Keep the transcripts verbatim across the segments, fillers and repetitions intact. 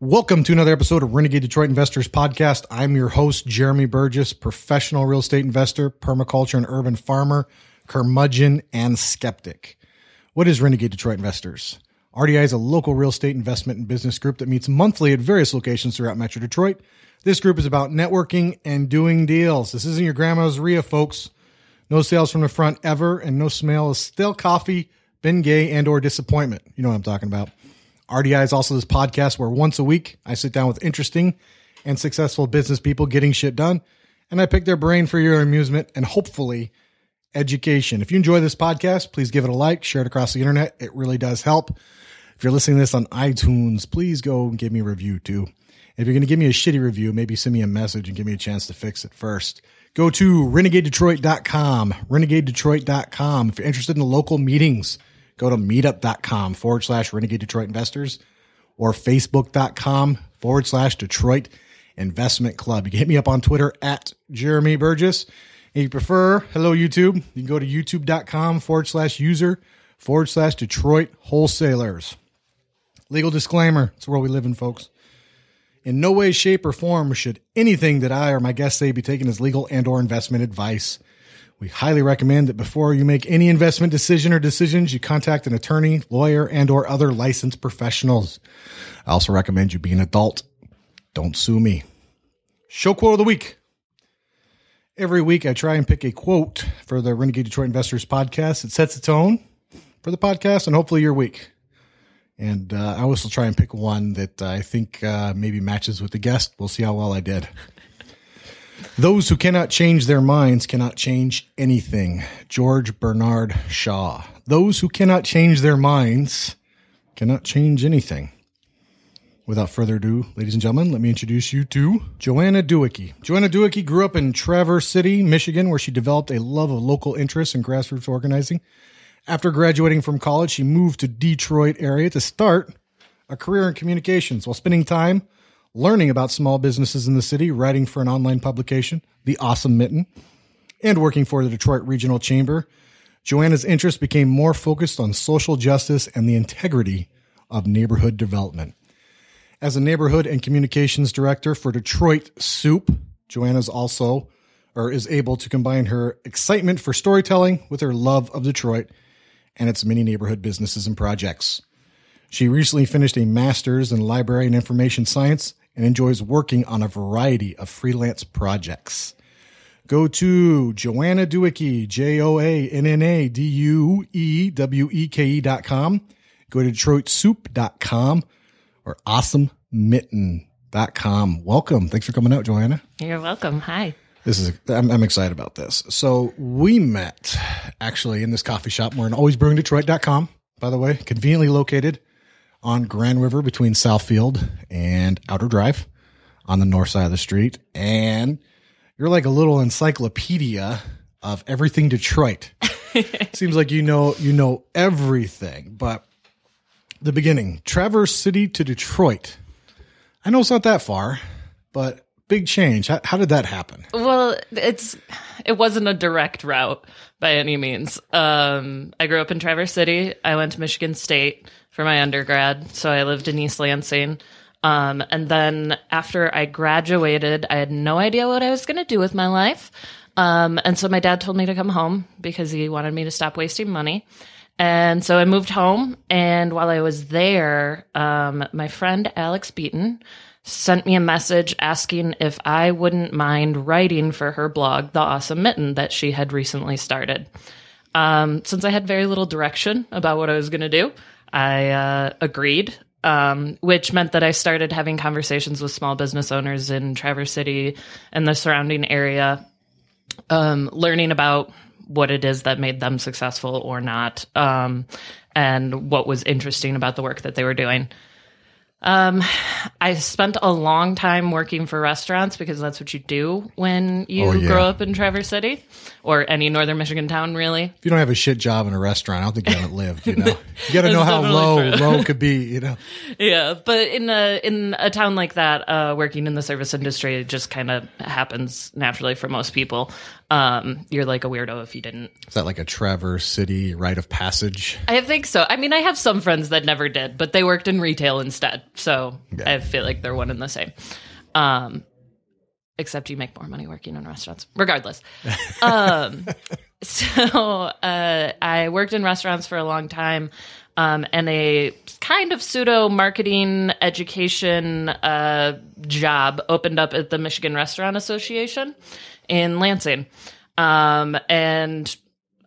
Welcome to another episode of Renegade Detroit Investors Podcast. I'm your host, Jeremy Burgess, professional real estate investor, permaculture and urban farmer, curmudgeon, and skeptic. What is Renegade Detroit Investors? R D I is a local real estate investment and business group that meets monthly at various locations throughout Metro Detroit. This group is about networking and doing deals. This isn't your grandma's R I A, folks. No sales from the front ever, and no smell of stale coffee, Bengay, and or disappointment. You know what I'm talking about. R D I is also this podcast where once a week I sit down with interesting and successful business people getting shit done, and I pick their brain for your amusement and hopefully education. If you enjoy this podcast, please give it a like, share it across the internet. It really does help. If you're listening to this on iTunes, please go and give me a review too. If you're going to give me a shitty review, maybe send me a message and give me a chance to fix it first. Go to renegade detroit dot com, renegade detroit dot com. If you're interested in local meetings, go to meetup.com forward slash Renegade Detroit Investors or facebook.com forward slash Detroit Investment Club. You can hit me up on Twitter at Jeremy Burgess. If you prefer, hello, YouTube. You can go to youtube.com forward slash user forward slash Detroit Wholesalers. Legal disclaimer. It's the world we live in, folks. In no way, shape, or form should anything that I or my guests say be taken as legal and or investment advice. We highly recommend that before you make any investment decision or decisions, you contact an attorney, lawyer, and or other licensed professionals. I also recommend you be an adult. Don't sue me. Show quote of the week. Every week I try and pick a quote for the Renegade Detroit Investors Podcast. It sets the tone for the podcast and hopefully your week. And uh, I also try and pick one that I think uh, maybe matches with the guest. We'll see how well I did. Those who cannot change their minds cannot change anything. George Bernard Shaw. Those who cannot change their minds cannot change anything. Without further ado, ladies and gentlemen, let me introduce you to Joanna Dwyecki. Joanna Dwyecki grew up in Traverse City, Michigan, where she developed a love of local interests and grassroots organizing. After graduating from college, she moved to Detroit area to start a career in communications while spending time learning about small businesses in the city, writing for an online publication, The Awesome Mitten, and working for the Detroit Regional Chamber. Joanna's interests became more focused on social justice and the integrity of neighborhood development. As a neighborhood and communications director for Detroit Soup, Joanna's also or is able to combine her excitement for storytelling with her love of Detroit and its many neighborhood businesses and projects. She recently finished a master's in library and information science and enjoys working on a variety of freelance projects. Go to Joanna Dwyecki, J-O-A-N-N-A-D-U-E-W-E-K-E dot com. Go to Detroit Soup dot com or Awesome Mitten dot com. Welcome. Thanks for coming out, Joanna. You're welcome. Hi. This is I'm, I'm excited about this. So we met actually in this coffee shop. We're in always brewing detroit dot com, by the way, conveniently located on Grand River between Southfield and Outer Drive on the north side of the street. And you're like a little encyclopedia of everything Detroit. Seems like you know you know everything. But the beginning, Traverse City to Detroit. I know it's not that far, but big change. How, how did that happen? Well, it's it wasn't a direct route by any means. Um, I grew up in Traverse City. I went to Michigan State for my undergrad, so I lived in East Lansing. Um, and then after I graduated, I had no idea what I was going to do with my life. Um, and so my dad told me to come home because he wanted me to stop wasting money. And so I moved home. And while I was there, um, my friend Alex Beaton sent me a message asking if I wouldn't mind writing for her blog, The Awesome Mitten, that she had recently started. Um, since I had very little direction about what I was going to do, I uh, agreed, um, which meant that I started having conversations with small business owners in Traverse City and the surrounding area, um, learning about what it is that made them successful or not, um, and what was interesting about the work that they were doing. Um, I spent a long time working for restaurants because that's what you do when you oh, yeah. grow up in Traverse City or any northern Michigan town, really. If you don't have a shit job in a restaurant, I don't think you haven't lived, you know. You gotta know how low true. low could be, you know. Yeah, but in a in a town like that, uh working in the service industry just kind of happens naturally for most people. Um, you're like a weirdo if you didn't. Is that like a Traverse City rite of passage? I think so. I mean, I have some friends that never did, but they worked in retail instead. So yeah. I feel it like they're one and the same. Um, except you make more money working in restaurants, regardless. Um, so uh, I worked in restaurants for a long time, um, and a kind of pseudo marketing education uh, job opened up at the Michigan Restaurant Association in Lansing. Um, and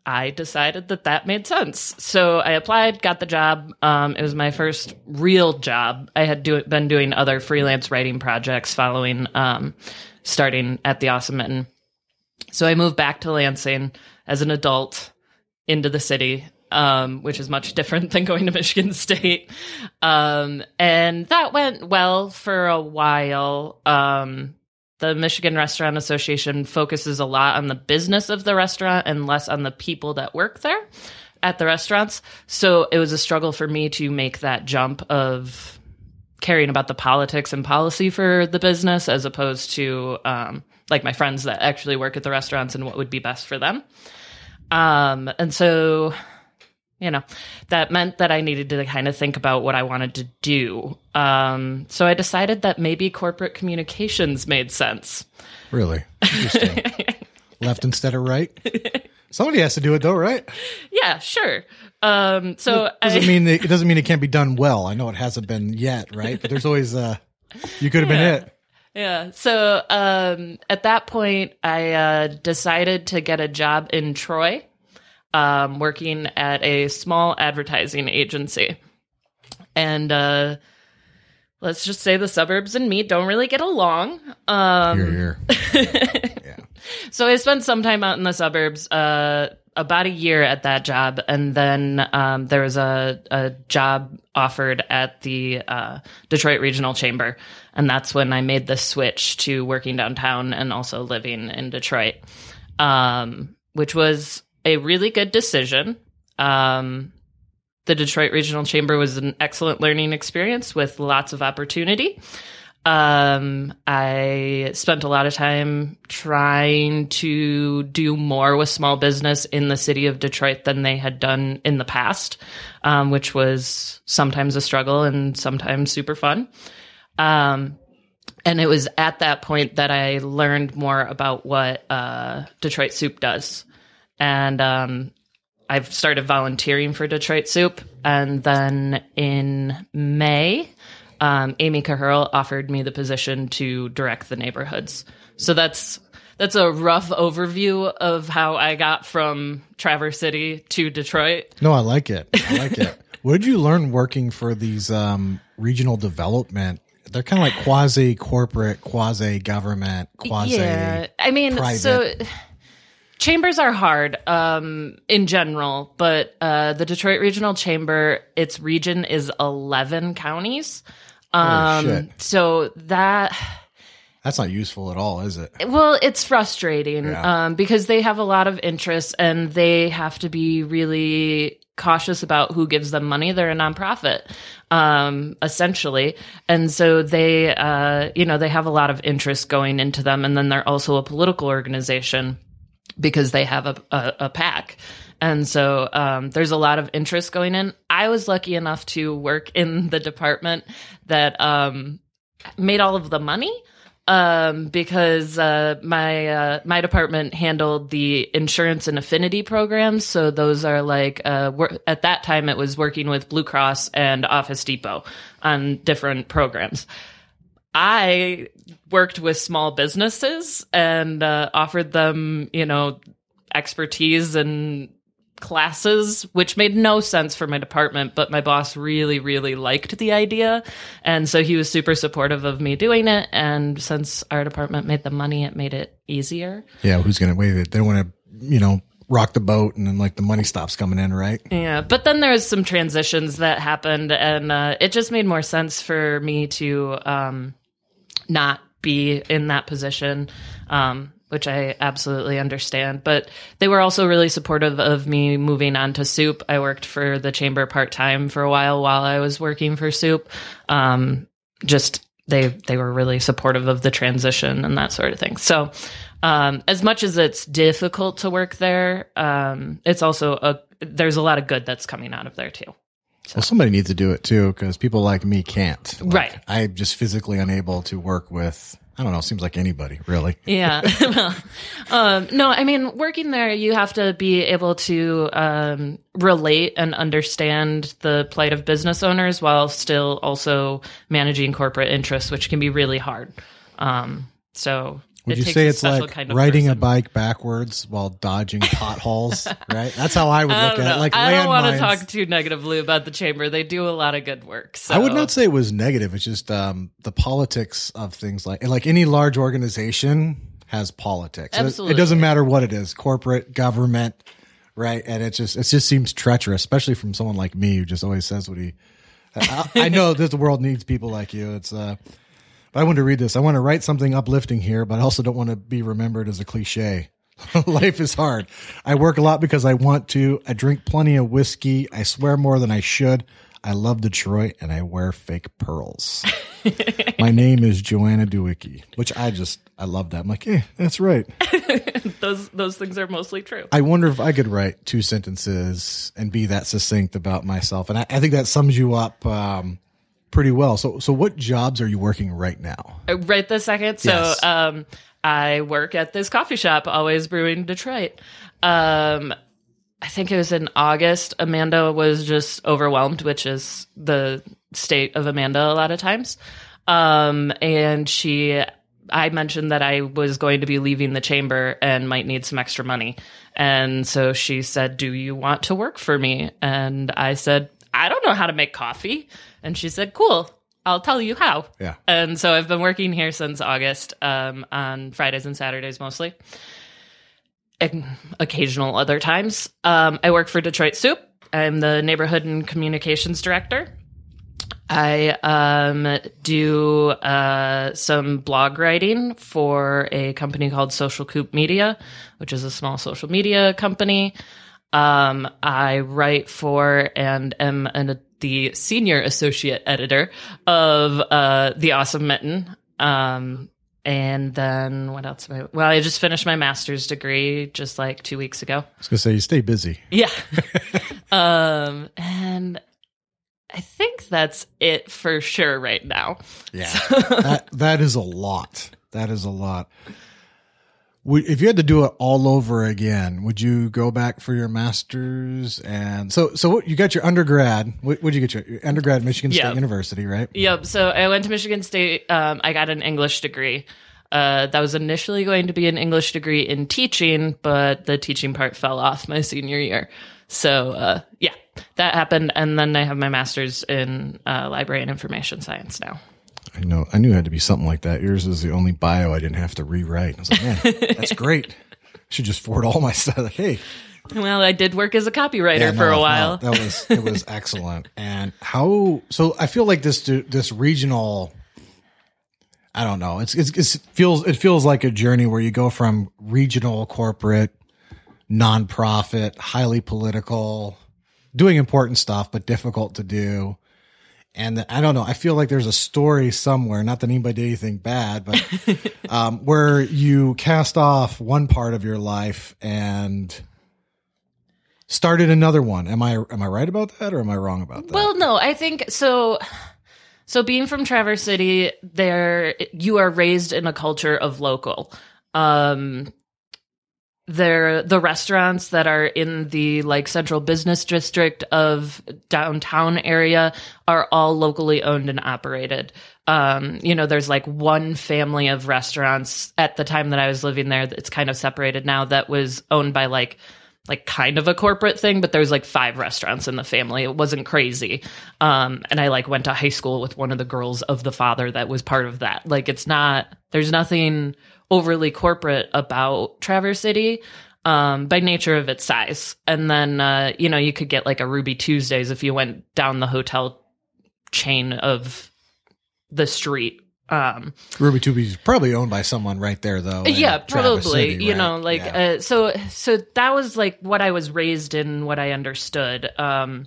I decided that that made sense. So I applied, got the job. Um, it was my first real job. I had do- been doing other freelance writing projects following, um, starting at the Awesome Mitten. So I moved back to Lansing as an adult into the city, um, which is much different than going to Michigan State. Um, and that went well for a while. Um, The Michigan Restaurant Association focuses a lot on the business of the restaurant and less on the people that work there at the restaurants. So it was a struggle for me to make that jump of caring about the politics and policy for the business as opposed to um, like my friends that actually work at the restaurants and what would be best for them. Um, and so, you know, that meant that I needed to kind of think about what I wanted to do. Um, so I decided that maybe corporate communications made sense. Really? Left instead of right? Somebody has to do it though, right? Yeah, sure. Um, so it doesn't, I, mean that, it doesn't mean it can't be done well. I know it hasn't been yet, right? But there's always, uh, you could have yeah. been it. Yeah. So um, at that point, I uh, decided to get a job in Troy. Um, working at a small advertising agency. And uh, let's just say the suburbs and me don't really get along. Um, here, here. Yeah. So I spent some time out in the suburbs, uh, about a year at that job. And then um, there was a, a job offered at the uh, Detroit Regional Chamber. And that's when I made the switch to working downtown and also living in Detroit, um, which was a really good decision. Um, the Detroit Regional Chamber was an excellent learning experience with lots of opportunity. Um, I spent a lot of time trying to do more with small business in the city of Detroit than they had done in the past, um, which was sometimes a struggle and sometimes super fun. Um, and it was at that point that I learned more about what uh, Detroit Soup does. And um, I've started volunteering for Detroit Soup. And then in May, um, Amy Kaherl offered me the position to direct the neighborhoods. So that's that's a rough overview of how I got from Traverse City to Detroit. No, I like it. I like it. What did you learn working for these um, regional development? They're kind of like quasi-corporate, quasi-government, quasi-private. Yeah, I mean, so... Chambers are hard um, in general, but uh, the Detroit Regional Chamber, its region is eleven counties. Um, oh, shit. So that... That's not useful at all, is it? Well, it's frustrating yeah. um, because they have a lot of interests and they have to be really cautious about who gives them money. They're a nonprofit, um, essentially. And so they, uh, you know, they have a lot of interest going into them. And then they're also a political organization, because they have a, a, a PAC. And so um, there's a lot of interest going in. I was lucky enough to work in the department that um, made all of the money um, because uh, my uh, my department handled the insurance and affinity programs. So those are like, uh, wor- at that time, it was working with Blue Cross and Office Depot on different programs. I worked with small businesses and uh, offered them, you know, expertise and classes, which made no sense for my department. But my boss really, really liked the idea. And so he was super supportive of me doing it. And since our department made the money, it made it easier. Yeah. Who's going to wait? They want to, you know, rock the boat and then like the money stops coming in, right? Yeah. But then there was some transitions that happened and uh, it just made more sense for me to... Um, not be in that position, um, which I absolutely understand. But they were also really supportive of me moving on to Soup. I worked for the chamber part-time for a while while I was working for Soup. Um, just they they were really supportive of the transition and that sort of thing. So um, as much as it's difficult to work there, um, it's also a there's a lot of good that's coming out of there too. So. Well, somebody needs to do it too, because people like me can't. Like, right. I'm just physically unable to work with, I don't know, seems like anybody, really. Yeah. Well, um, no, I mean, working there, you have to be able to um, relate and understand the plight of business owners while still also managing corporate interests, which can be really hard. Um, so... Would you say it's like riding a bike backwards while dodging potholes, right? That's how I would look at it. Like, I don't want to talk too negatively about the chamber. They do a lot of good work. So. I would not say it was negative. It's just um, the politics of things like like any large organization has politics. Absolutely. It, it doesn't matter what it is, corporate, government, right? And it just it just seems treacherous, especially from someone like me who just always says what he... I, I know that the world needs people like you. It's... uh I want to read this. I want to write something uplifting here, but I also don't want to be remembered as a cliche. Life is hard. I work a lot because I want to. I drink plenty of whiskey. I swear more than I should. I love Detroit, and I wear fake pearls. My name is Joanna Dwyecki, which I just, I love that. I'm like, yeah, that's right. those those things are mostly true. I wonder if I could write two sentences and be that succinct about myself. And I, I think that sums you up. Um, Pretty well. So, so what jobs are you working right now? Right this second. Yes. So, um, I work at this coffee shop, Always Brewing Detroit. Um, I think it was in August. Amanda was just overwhelmed, which is the state of Amanda a lot of times. Um, and she, I mentioned that I was going to be leaving the chamber and might need some extra money. And so she said, "Do you want to work for me?" And I said, "I don't know how to make coffee." And she said, "Cool, I'll tell you how." Yeah. And so I've been working here since August, um, on Fridays and Saturdays mostly, and occasional other times. Um, I work for Detroit Soup. I'm the neighborhood and communications director. I um, do uh, some blog writing for a company called Social Coop Media, which is a small social media company. Um, I write for and am an, the senior associate editor of uh, The Awesome Mitten. Um, and then what else? Am I, well, I just finished my master's degree just like two weeks ago. I was going to say, you stay busy. Yeah. um, and I think that's it for sure right now. Yeah, so. that, that is a lot. That is a lot. If you had to do it all over again, would you go back for your master's? And so, so you got your undergrad. What did you get your, your undergrad? Michigan State yep. University, right? Yep. So I went to Michigan State. Um, I got an English degree. Uh, that was initially going to be an English degree in teaching, but the teaching part fell off my senior year. So uh, yeah, that happened. And then I have my master's in uh, library and information science now. I know. I knew it had to be something like that. Yours is the only bio I didn't have to rewrite. I was like, man, that's great. I should just forward all my stuff. Like, hey. Well, I did work as a copywriter yeah, no, for a while. No, that was it was excellent. And how? So I feel like this this regional. I don't know. It's, it's it feels it feels like a journey where you go from regional corporate, nonprofit, highly political, doing important stuff but difficult to do. And I don't know, I feel like there's a story somewhere, not that anybody did anything bad, but um, where you cast off one part of your life and started another one. Am I am I right about that or am I wrong about that? Well, no, I think so. So being from Traverse City, there you are raised in a culture of local. Um They're the restaurants that are in the like central business district of downtown area are all locally owned and operated. Um, you know, there's like one family of restaurants at the time that I was living there. It's kind of separated now that was owned by like like kind of a corporate thing, but there was like five restaurants in the family. It wasn't crazy. Um, and I like went to high school with one of the girls of the father that was part of that. Like it's not there's nothing overly corporate about Traverse City um, by nature of its size. And then, uh, you know, you could get like a Ruby Tuesdays if you went down the hotel chain of the street. Um, Ruby Tuesdays is probably owned by someone right there, though. Yeah, probably. City, you right? know, like, yeah. uh, so so that was like what I was raised in, what I understood. Um,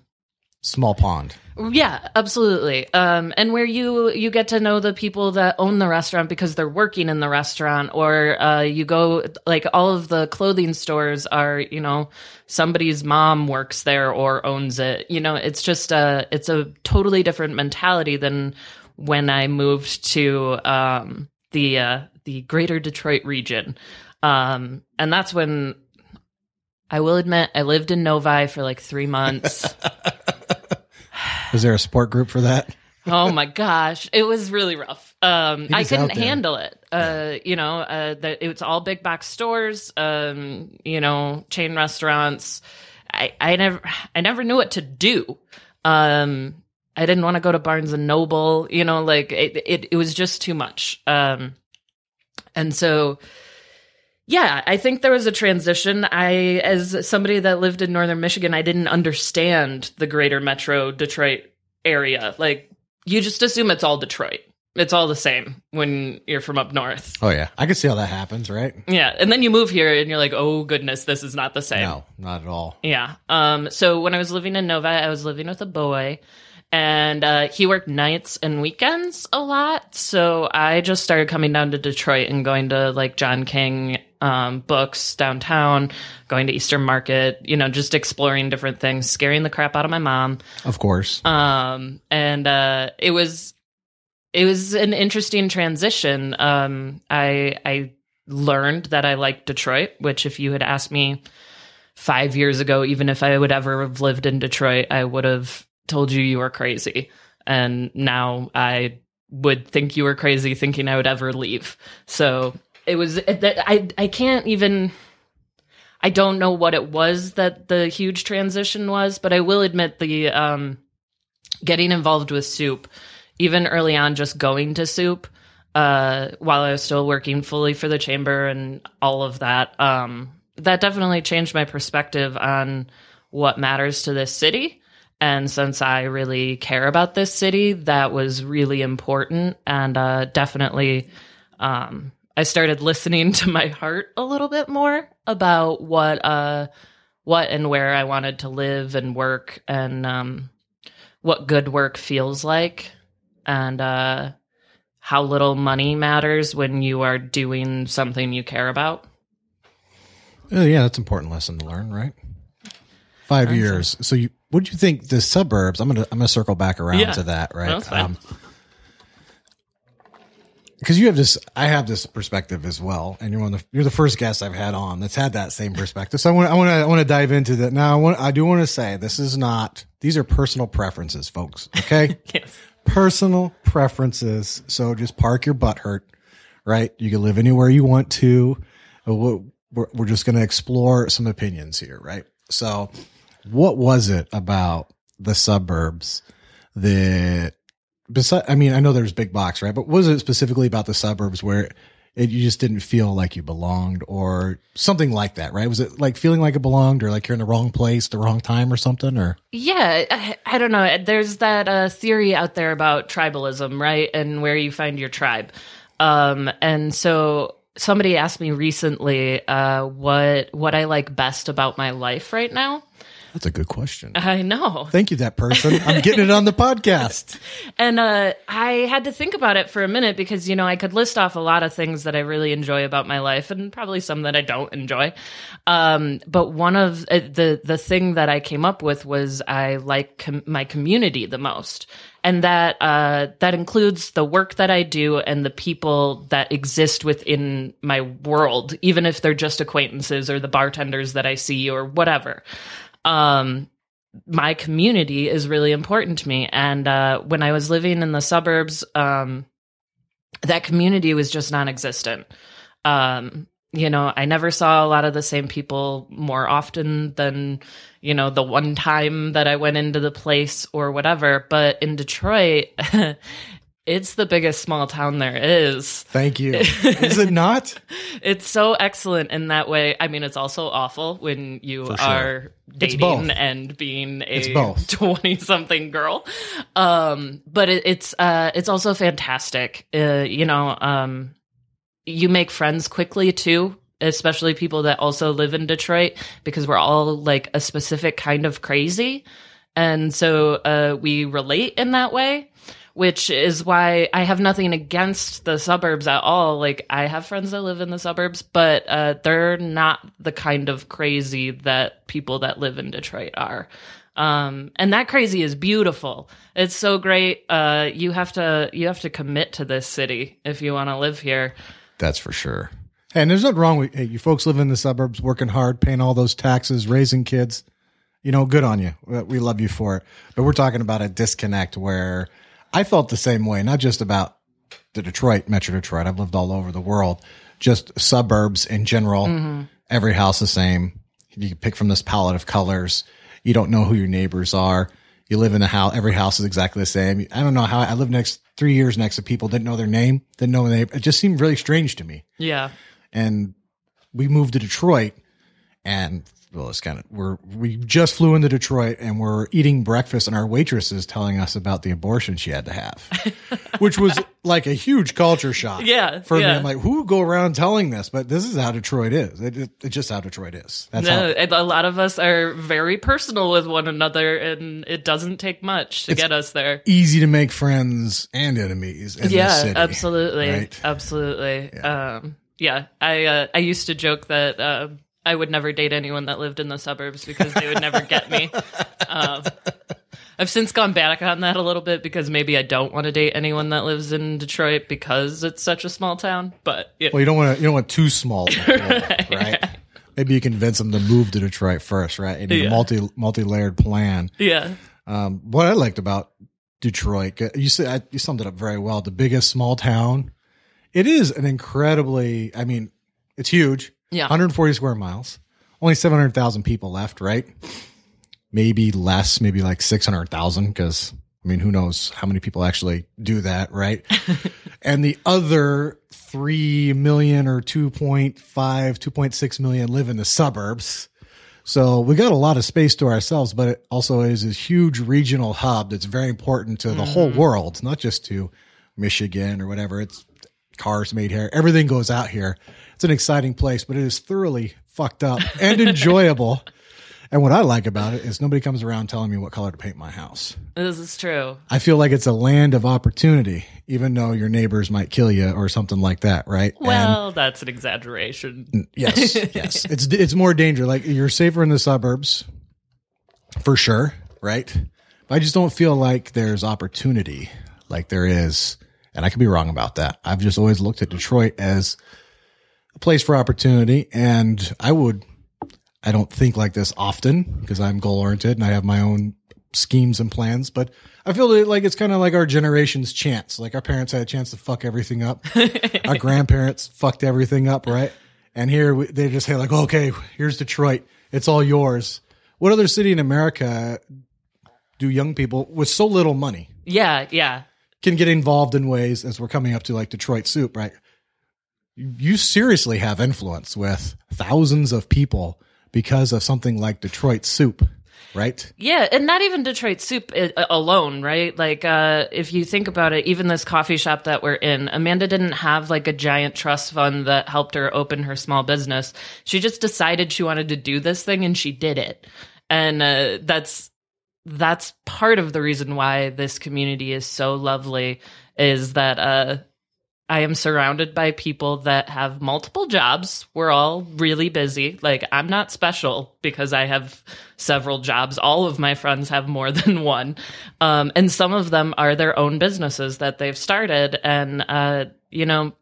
small pond. Yeah, absolutely. Um, and where you, you get to know the people that own the restaurant because they're working in the restaurant, or uh, you go, like, all of the clothing stores are, you know, somebody's mom works there or owns it. You know, it's just a, it's a totally different mentality than when I moved to um, the, uh, the greater Detroit region. Um, and that's when I will admit I lived in Novi for like three months. Was there a support group for that? Oh my gosh, it was really rough. Um, I couldn't handle it. Uh, you know, uh, the, it's all big box stores, um, you know, chain restaurants. I, I never, I never knew what to do. Um, I didn't want to go to Barnes and Noble. You know, like it, it, it was just too much. Um, and so. Yeah, I think there was a transition. I, as somebody that lived in northern Michigan, I didn't understand the greater metro Detroit area. Like, you just assume it's all Detroit. It's all the same when you're from up north. Oh, yeah. I can see how that happens, right? Yeah. And then you move here and you're like, oh, goodness, this is not the same. No, not at all. Yeah. Um. So when I was living in Novi, I was living with a boy. And uh, he worked nights and weekends a lot. So I just started coming down to Detroit and going to, like, John King um, Books downtown, going to Eastern Market, you know, just exploring different things, scaring the crap out of my mom. Of course. Um, and uh, it was it was an interesting transition. Um, I, I learned that I liked Detroit, which if you had asked me five years ago, even if I would ever have lived in Detroit, I would have told you you were crazy. And now I would think you were crazy thinking I would ever leave. So it was that I, I can't even, I don't know what it was that the huge transition was, but I will admit the um, getting involved with Soup, even early on, just going to Soup uh, while I was still working fully for the chamber and all of that. Um, that definitely changed my perspective on what matters to this city. And since I really care about this city, that was really important. And uh, definitely, um, I started listening to my heart a little bit more about what uh, what and where I wanted to live and work, and um, what good work feels like, and uh, how little money matters when you are doing something you care about. Oh, yeah, that's an important lesson to learn, right? Five that's years. It. So you... What do you think the suburbs? I'm gonna I'm gonna circle back around yeah, to that, right? Because um, you have this, I have this perspective as well, and you're one of the, you're the first guest I've had on that's had that same perspective. So I want I want to I want to dive into that now. I want I do want to say this is not these are personal preferences, folks. Okay, yes, personal preferences. So just park your butt hurt, right? You can live anywhere you want to. We're, we're just gonna explore some opinions here, right? So. What was it about the suburbs that, besides, I mean, I know there's big box, right? But was it specifically about the suburbs where it, you just didn't feel like you belonged or something like that, right? Was it like feeling like it belonged or like you're in the wrong place, the wrong time or something? Or Yeah, I, I don't know. There's that uh, theory out there about tribalism, right? And where you find your tribe. Um, and so somebody asked me recently uh, what what I like best about my life right now. That's a good question. I know. Thank you, that person. I'm getting it on the podcast. And uh, I had to think about it for a minute because, you know, I could list off a lot of things that I really enjoy about my life and probably some that I don't enjoy. Um, but one of uh, the the thing that I came up with was I like com- my community the most. And that uh, that includes the work that I do and the people that exist within my world, even if they're just acquaintances or the bartenders that I see or whatever. Um, my community is really important to me. And, uh, when I was living in the suburbs, um, that community was just non-existent. Um, you know, I never saw a lot of the same people more often than, you know, the one time that I went into the place or whatever, but in Detroit, it's the biggest small town there is. Thank you. Is it not? It's so excellent in that way. I mean, it's also awful when you For sure. are dating and being a twenty-something girl. Um, but it, it's uh, it's also fantastic. Uh, you know, um, you make friends quickly, too, especially people that also live in Detroit, because we're all like a specific kind of crazy. And so uh, we relate in that way, which is why I have nothing against the suburbs at all. Like, I have friends that live in the suburbs, but uh, they're not the kind of crazy that people that live in Detroit are. Um, and that crazy is beautiful. It's so great. Uh, you have to you have to commit to this city if you want to live here. That's for sure. Hey, and there's nothing wrong with hey, you folks living in the suburbs, working hard, paying all those taxes, raising kids. You know, good on you. We love you for it. But we're talking about a disconnect where I felt the same way, not just about the Detroit, Metro Detroit. I've lived all over the world, just suburbs in general. Mm-hmm. Every house the same. You can pick from this palette of colors. You don't know who your neighbors are. You live in a house. Every house is exactly the same. I don't know how I lived next three years next to people. Didn't know their name. Didn't know they. It just seemed really strange to me. Yeah. And we moved to Detroit, and well, it's kind of we're we just flew into Detroit, and we're eating breakfast, and our waitress is telling us about the abortion she had to have, which was like a huge culture shock. Yeah. For yeah. me, I'm like, who go around telling this? But this is how Detroit is. It, it, it's just how Detroit is. That's no, how, a lot of us are very personal with one another, and it doesn't take much to get us there. Easy to make friends and enemies in yeah, this city. Absolutely. Right? Absolutely. Yeah. Um, yeah. I, uh, I used to joke that, uh, I would never date anyone that lived in the suburbs because they would never get me. Um, I've since gone back on that a little bit because maybe I don't want to date anyone that lives in Detroit because it's such a small town. But you know. Well, you don't want to, you don't want too small, right? right? right. Maybe you convince them to move to Detroit first, right? And yeah. a multi multi-layered plan. Yeah. Um, what I liked about Detroit, you said you summed it up very well. The biggest small town. It is an incredibly. I mean, it's huge. Yeah. one hundred forty square miles, only seven hundred thousand people left, right? Maybe less, maybe like six hundred thousand, because, I mean, who knows how many people actually do that, right? And the other three million or two point five, two point six million live in the suburbs. So we got a lot of space to ourselves, but it also is a huge regional hub that's very important to the mm-hmm. whole world, not just to Michigan or whatever. It's cars made here. Everything goes out here. It's an exciting place, but it is thoroughly fucked up and enjoyable. And what I like about it is nobody comes around telling me what color to paint my house. This is true. I feel like it's a land of opportunity, even though your neighbors might kill you or something like that, right? Well, and that's an exaggeration. Yes, yes. It's it's more dangerous. Like, you're safer in the suburbs, for sure, right? But I just don't feel like there's opportunity like there is. And I could be wrong about that. I've just always looked at Detroit as a place for opportunity. And I would, I don't think like this often because I'm goal oriented and I have my own schemes and plans, but I feel like it's kind of like our generation's chance. Like, our parents had a chance to fuck everything up. Our grandparents fucked everything up. Right. And here we, they just say like, okay, here's Detroit. It's all yours. What other city in America do young people with so little money? Yeah. Yeah. Can get involved in ways as we're coming up to like Detroit Soup, right? You seriously have influence with thousands of people because of something like Detroit Soup, right? Yeah, and not even Detroit Soup alone, right? Like, uh, if you think about it, even this coffee shop that we're in, Amanda didn't have like a giant trust fund that helped her open her small business. She just decided she wanted to do this thing and she did it. And uh, that's That's part of the reason why this community is so lovely, is that uh, I am surrounded by people that have multiple jobs. We're all really busy. Like, I'm not special because I have several jobs. All of my friends have more than one. Um, and some of them are their own businesses that they've started. And, uh, you know,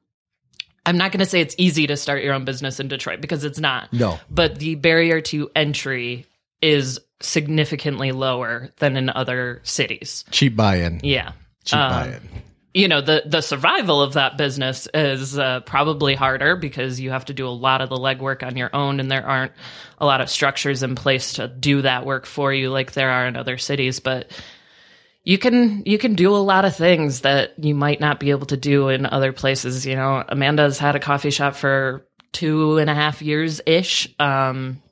I'm not going to say it's easy to start your own business in Detroit because it's not. No. But the barrier to entry is significantly lower than in other cities. Cheap buy-in. Yeah. Cheap um, buy-in. You know, the, the survival of that business is uh, probably harder because you have to do a lot of the legwork on your own, and there aren't a lot of structures in place to do that work for you like there are in other cities. But you can you can do a lot of things that you might not be able to do in other places. You know, Amanda's had a coffee shop for two and a half years-ish. Um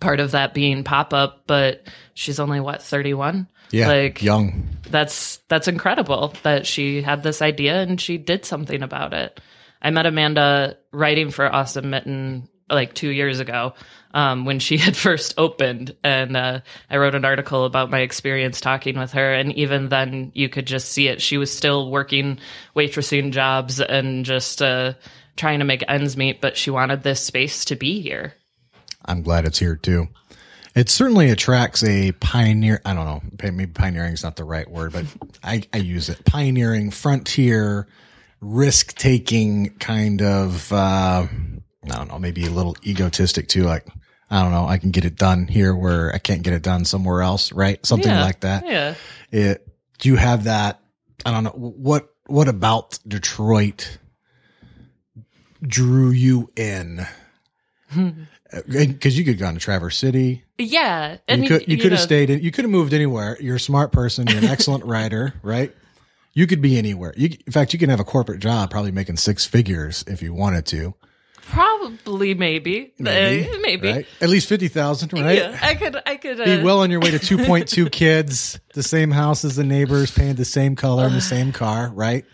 Part of that being pop-up, but she's only, what, thirty-one? Yeah, like, young. That's that's incredible that she had this idea and she did something about it. I met Amanda writing for Awesome Mitten like two years ago um, when she had first opened. And uh, I wrote an article about my experience talking with her. And even then you could just see it. She was still working waitressing jobs and just uh, trying to make ends meet. But she wanted this space to be here. I'm glad it's here, too. It certainly attracts a pioneer. I don't know. Maybe pioneering is not the right word, but I, I use it. Pioneering, frontier, risk-taking kind of, uh, I don't know, maybe a little egotistic too. Like, I don't know, I can get it done here where I can't get it done somewhere else, right? Something yeah, like that. Yeah. It, do you have that? I don't know. What, what about Detroit drew you in? Because you could have gone to Traverse City. Yeah. And you could, you you could have stayed in, you could have moved anywhere. You're a smart person. You're an excellent writer, right? You could be anywhere. You, in fact, you can have a corporate job, probably making six figures if you wanted to. Probably, maybe, maybe, uh, maybe. Right? At least fifty thousand, right? Yeah, I could, I could uh... be well on your way to two point two kids, the same house as the neighbors, painted the same color, in the same car, right?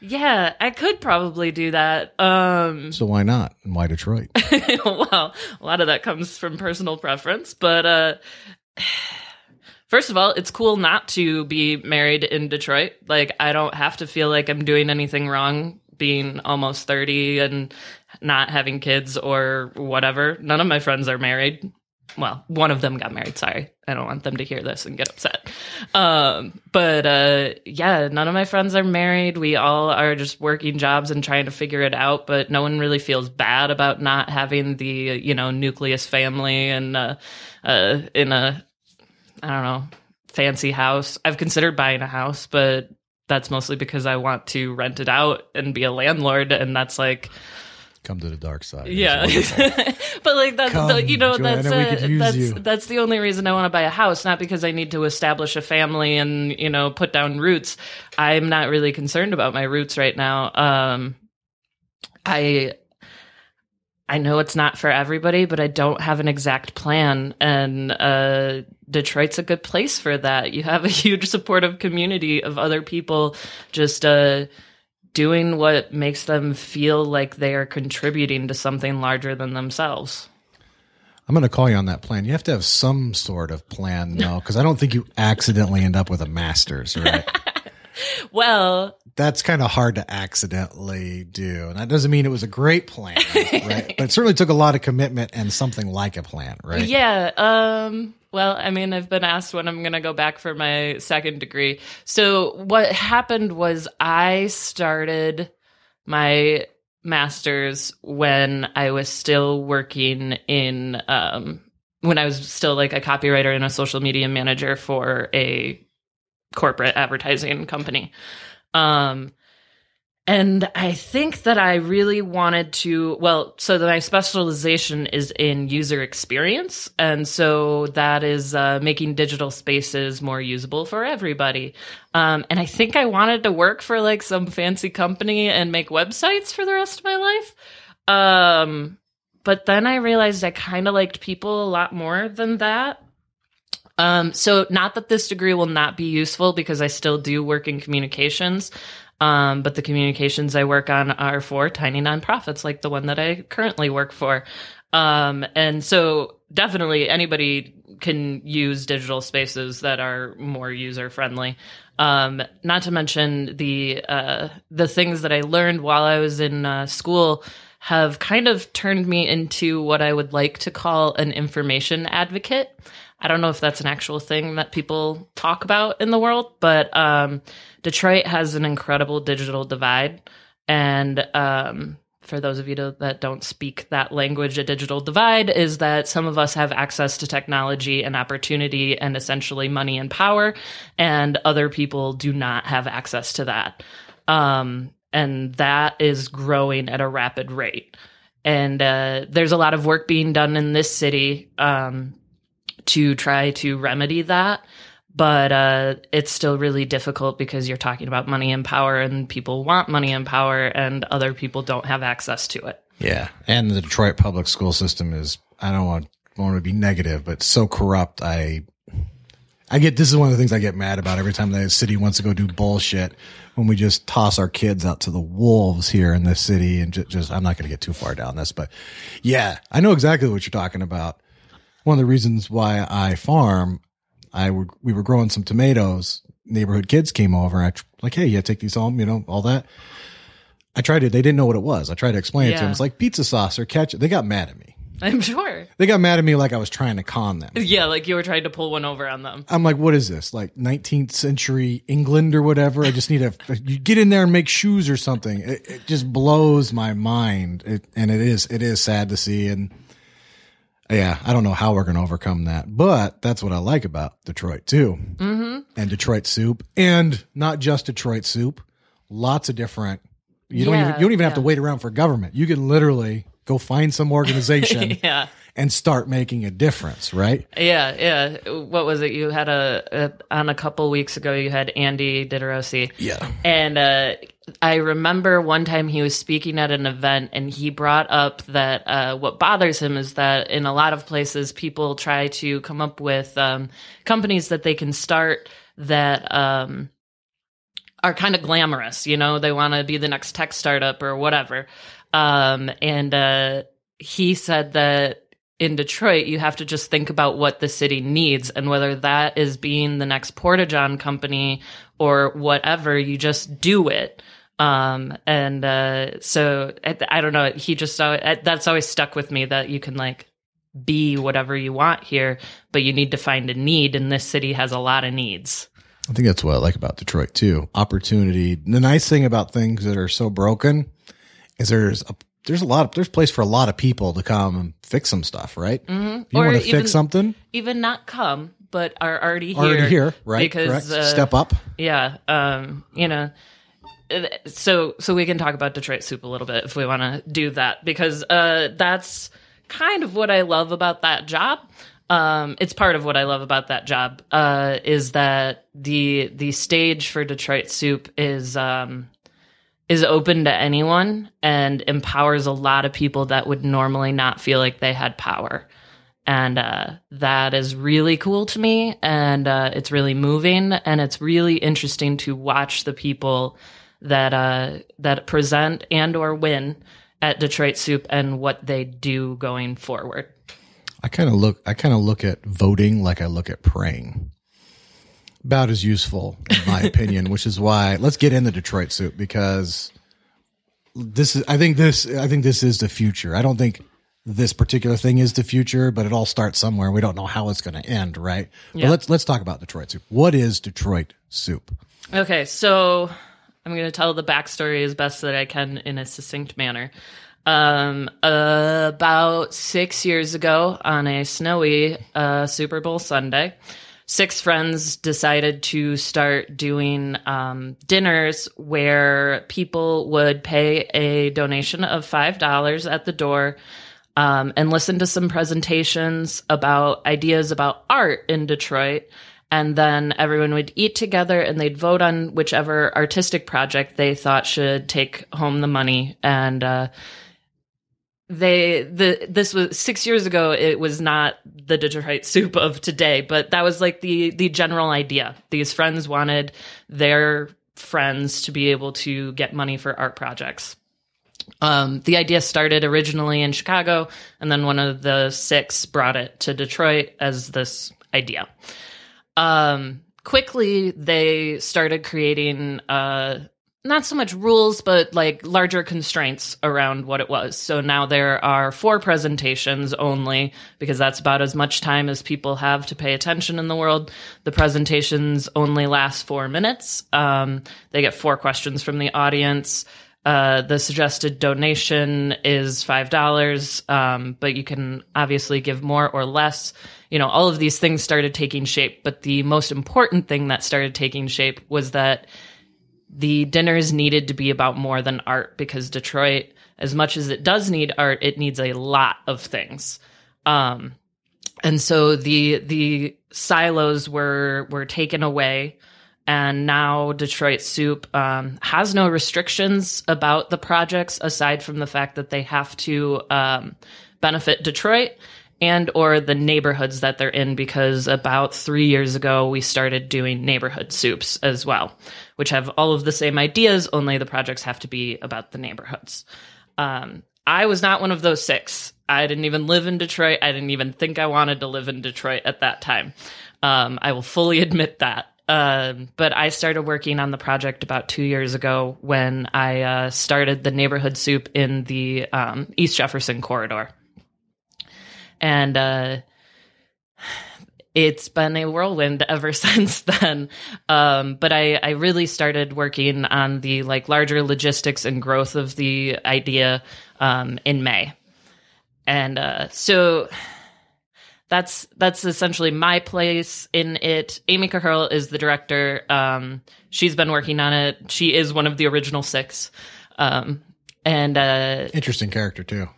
Yeah, I could probably do that. Um, so why not? And why Detroit? Well, a lot of that comes from personal preference, but uh, first of all, it's cool not to be married in Detroit. Like, I don't have to feel like I'm doing anything wrong being almost thirty and not having kids or whatever. None of my friends are married. Well, one of them got married. Sorry. I don't want them to hear this and get upset. Um, but uh, yeah, none of my friends are married. We all are just working jobs and trying to figure it out. But no one really feels bad about not having the, you know, nucleus family and uh, uh, in a, I don't know, fancy house. I've considered buying a house, but that's mostly because I want to rent it out and be a landlord. And that's like... Come to the dark side. Yeah. But like that's Come, the, you know Joanna, that's a, that's you. that's the only reason I want to buy a house, not because I need to establish a family and, you know, put down roots. I'm not really concerned about my roots right now. Um I I know it's not for everybody, but I don't have an exact plan, and uh Detroit's a good place for that. You have a huge supportive community of other people just uh doing what makes them feel like they are contributing to something larger than themselves. I'm going to call you on that plan. You have to have some sort of plan, though, because I don't think you accidentally end up with a master's, right? Well, that's kind of hard to accidentally do. And that doesn't mean it was a great plan, right? But it certainly took a lot of commitment and something like a plan, right? Yeah. Um, well, I mean, I've been asked when I'm going to go back for my second degree. So what happened was I started my master's when I was still working in, um, when I was still like a copywriter and a social media manager for a corporate advertising company. Um, and I think that I really wanted to, well, so that my specialization is in user experience. And so that is uh, making digital spaces more usable for everybody. Um, and I think I wanted to work for like some fancy company and make websites for the rest of my life. Um, but then I realized I kind of liked people a lot more than that. Um, so not that this degree will not be useful, because I still do work in communications, um, but the communications I work on are for tiny nonprofits like the one that I currently work for. Um, and so definitely anybody can use digital spaces that are more user friendly. Um, not to mention the, uh, the things that I learned while I was in uh, school have kind of turned me into what I would like to call an information advocate. I don't know if that's an actual thing that people talk about in the world, but um, Detroit has an incredible digital divide. And um, for those of you to, that don't speak that language, a digital divide is that some of us have access to technology and opportunity and essentially money and power, and other people do not have access to that. Um, and that is growing at a rapid rate. And uh, there's a lot of work being done in this city um to try to remedy that. But uh, it's still really difficult because you're talking about money and power, and people want money and power, and other people don't have access to it. Yeah. And the Detroit public school system is, I don't want, want to be negative, but so corrupt. I I get, this is one of the things I get mad about every time the city wants to go do bullshit, when we just toss our kids out to the wolves here in the city. And just, just I'm not going to get too far down this, but yeah, I know exactly what you're talking about. One of the reasons why I farm, I were, we were growing some tomatoes. Neighborhood kids came over. I like, hey, yeah, take these home, you know, all that. I tried to, they didn't know what it was. I tried to explain yeah. it to them. It's like pizza sauce or ketchup. They got mad at me. I'm sure. They got mad at me like I was trying to con them. Yeah, like you were trying to pull one over on them. I'm like, what is this? Like nineteenth century England or whatever? I just need to you get in there and make shoes or something. It, it just blows my mind. It, and it is it is sad to see. And yeah, I don't know how we're going to overcome that. But that's what I like about Detroit, too. Mm-hmm. And Detroit Soup. And not just Detroit Soup. Lots of different. You don't yeah, even, you don't even yeah. have to wait around for government. You can literally go find some organization yeah. and start making a difference, right? Yeah, yeah. What was it? You had a, a on a couple weeks ago, you had Andy Diderossi. Yeah. And uh, I remember one time he was speaking at an event, and he brought up that uh, what bothers him is that in a lot of places, people try to come up with um, companies that they can start that um, are kind of glamorous. You know, they want to be the next tech startup or whatever. Um, and, uh, he said that in Detroit, you have to just think about what the city needs, and whether that is being the next Portageon company or whatever, you just do it. Um, and, uh, so I, I don't know. He just, uh, that's always stuck with me, that you can like be whatever you want here, but you need to find a need. And this city has a lot of needs. I think that's what I like about Detroit too. Opportunity. The nice thing about things that are so broken is there's a there's a lot of there's place for a lot of people to come and fix some stuff, right? Mm-hmm. If you or want to even, fix something, even not come, but are already here, already here, right? Because uh, step up, yeah. Um, you know, so so we can talk about Detroit Soup a little bit if we want to do that, because uh, that's kind of what I love about that job. Um, it's part of what I love about that job uh, is that the the stage for Detroit Soup is. Um, is open to anyone and empowers a lot of people that would normally not feel like they had power. And uh, that is really cool to me, and uh, it's really moving, and it's really interesting to watch the people that uh, that present and or win at Detroit Soup and what they do going forward. I kind of look I kind of look at voting like I look at praying. About as useful, in my opinion, which is why let's get into Detroit Soup, because this is I think this I think this is the future. I don't think this particular thing is the future, but it all starts somewhere. We don't know how it's going to end, right? Yeah. But let's let's talk about Detroit Soup. What is Detroit Soup? Okay, so I'm going to tell the backstory as best that I can in a succinct manner. Um, uh, about six years ago, on a snowy uh, Super Bowl Sunday, six friends decided to start doing um, dinners where people would pay a donation of five dollars at the door um, and listen to some presentations about ideas about art in Detroit. And then everyone would eat together, and they'd vote on whichever artistic project they thought should take home the money. And uh, They the this was six years ago. It was not the Detroit Soup of today, but that was like the the general idea. These friends wanted their friends to be able to get money for art projects. Um, the idea started originally in Chicago, and then one of the six brought it to Detroit as this idea. Um, quickly, they started creating uh not so much rules, but like larger constraints around what it was. So now there are four presentations only, because that's about as much time as people have to pay attention in the world. The presentations only last four minutes. Um, they get four questions from the audience. Uh, the suggested donation is five dollars, um, but you can obviously give more or less. You know, all of these things started taking shape, but the most important thing that started taking shape was that the dinners needed to be about more than art, because Detroit, as much as it does need art, it needs a lot of things. Um, and so the the silos were were taken away, and now Detroit Soup um, has no restrictions about the projects aside from the fact that they have to um, benefit Detroit. and or the neighborhoods that they're in, because about three years ago, we started doing neighborhood soups as well, which have all of the same ideas, only the projects have to be about the neighborhoods. Um, I was not one of those six. I didn't even live in Detroit. I didn't even think I wanted to live in Detroit at that time. Um, I will fully admit that. Um, but I started working on the project about two years ago when I uh, started the neighborhood soup in the um, East Jefferson corridor. And uh, it's been a whirlwind ever since then. Um, but I, I really started working on the like larger logistics and growth of the idea um, in May. And uh, so... That's that's essentially my place in it. Amy Kaherl is the director. Um, she's been working on it. She is one of the original six. Um, and uh, interesting character, too.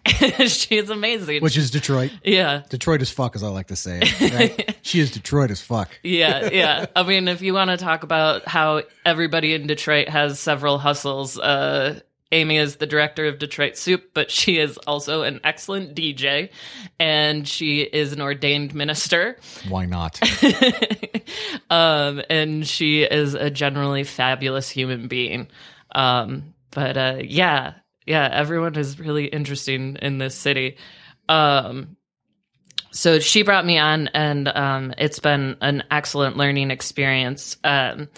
She's amazing. Which is Detroit. Yeah. Detroit as fuck, as I like to say. Right? She is Detroit as fuck. Yeah, yeah. I mean, if you want to talk about how everybody in Detroit has several hustles, uh Amy is the director of Detroit Soup, but she is also an excellent D J, and she is an ordained minister. Why not? um, and she is a generally fabulous human being. Um, but uh, yeah, yeah, everyone is really interesting in this city. Um, so she brought me on, and um, it's been an excellent learning experience. Um,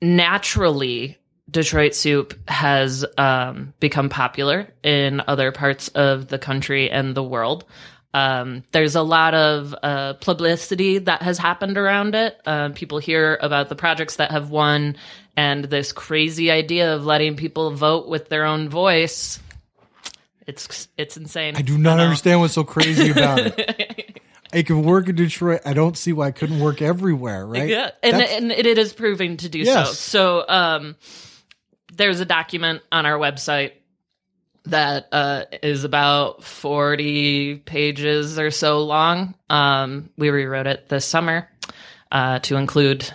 naturally, Detroit Soup has um, become popular in other parts of the country and the world. Um, there's a lot of uh, publicity that has happened around it. Uh, people hear about the projects that have won and this crazy idea of letting people vote with their own voice. It's it's insane. I do not I understand what's so crazy about it. It can work in Detroit. I don't see why it couldn't work everywhere, right? Yeah, and, and it is proving to do yes. so. So, um, there's a document on our website that uh, is about forty pages or so long. Um, we rewrote it this summer uh, to include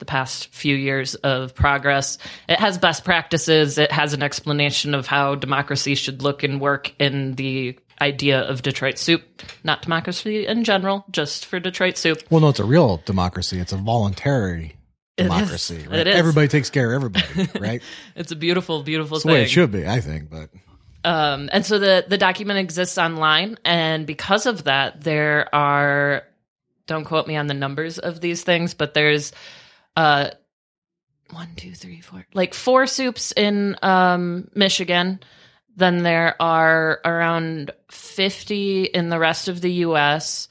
the past few years of progress. It has best practices. It has an explanation of how democracy should look and work in the idea of Detroit Soup, not democracy in general, just for Detroit Soup. Well, no, it's a real democracy. It's a voluntary democracy. It is. Right? It is. Everybody takes care of everybody, right? It's a beautiful, beautiful it's thing. It's the way it should be, I think. But um, and so the, the document exists online, and because of that, there are, don't quote me on the numbers of these things, but there's uh, one, two, three, four, like four soups in um, Michigan. Then there are around fifty in the rest of the U S,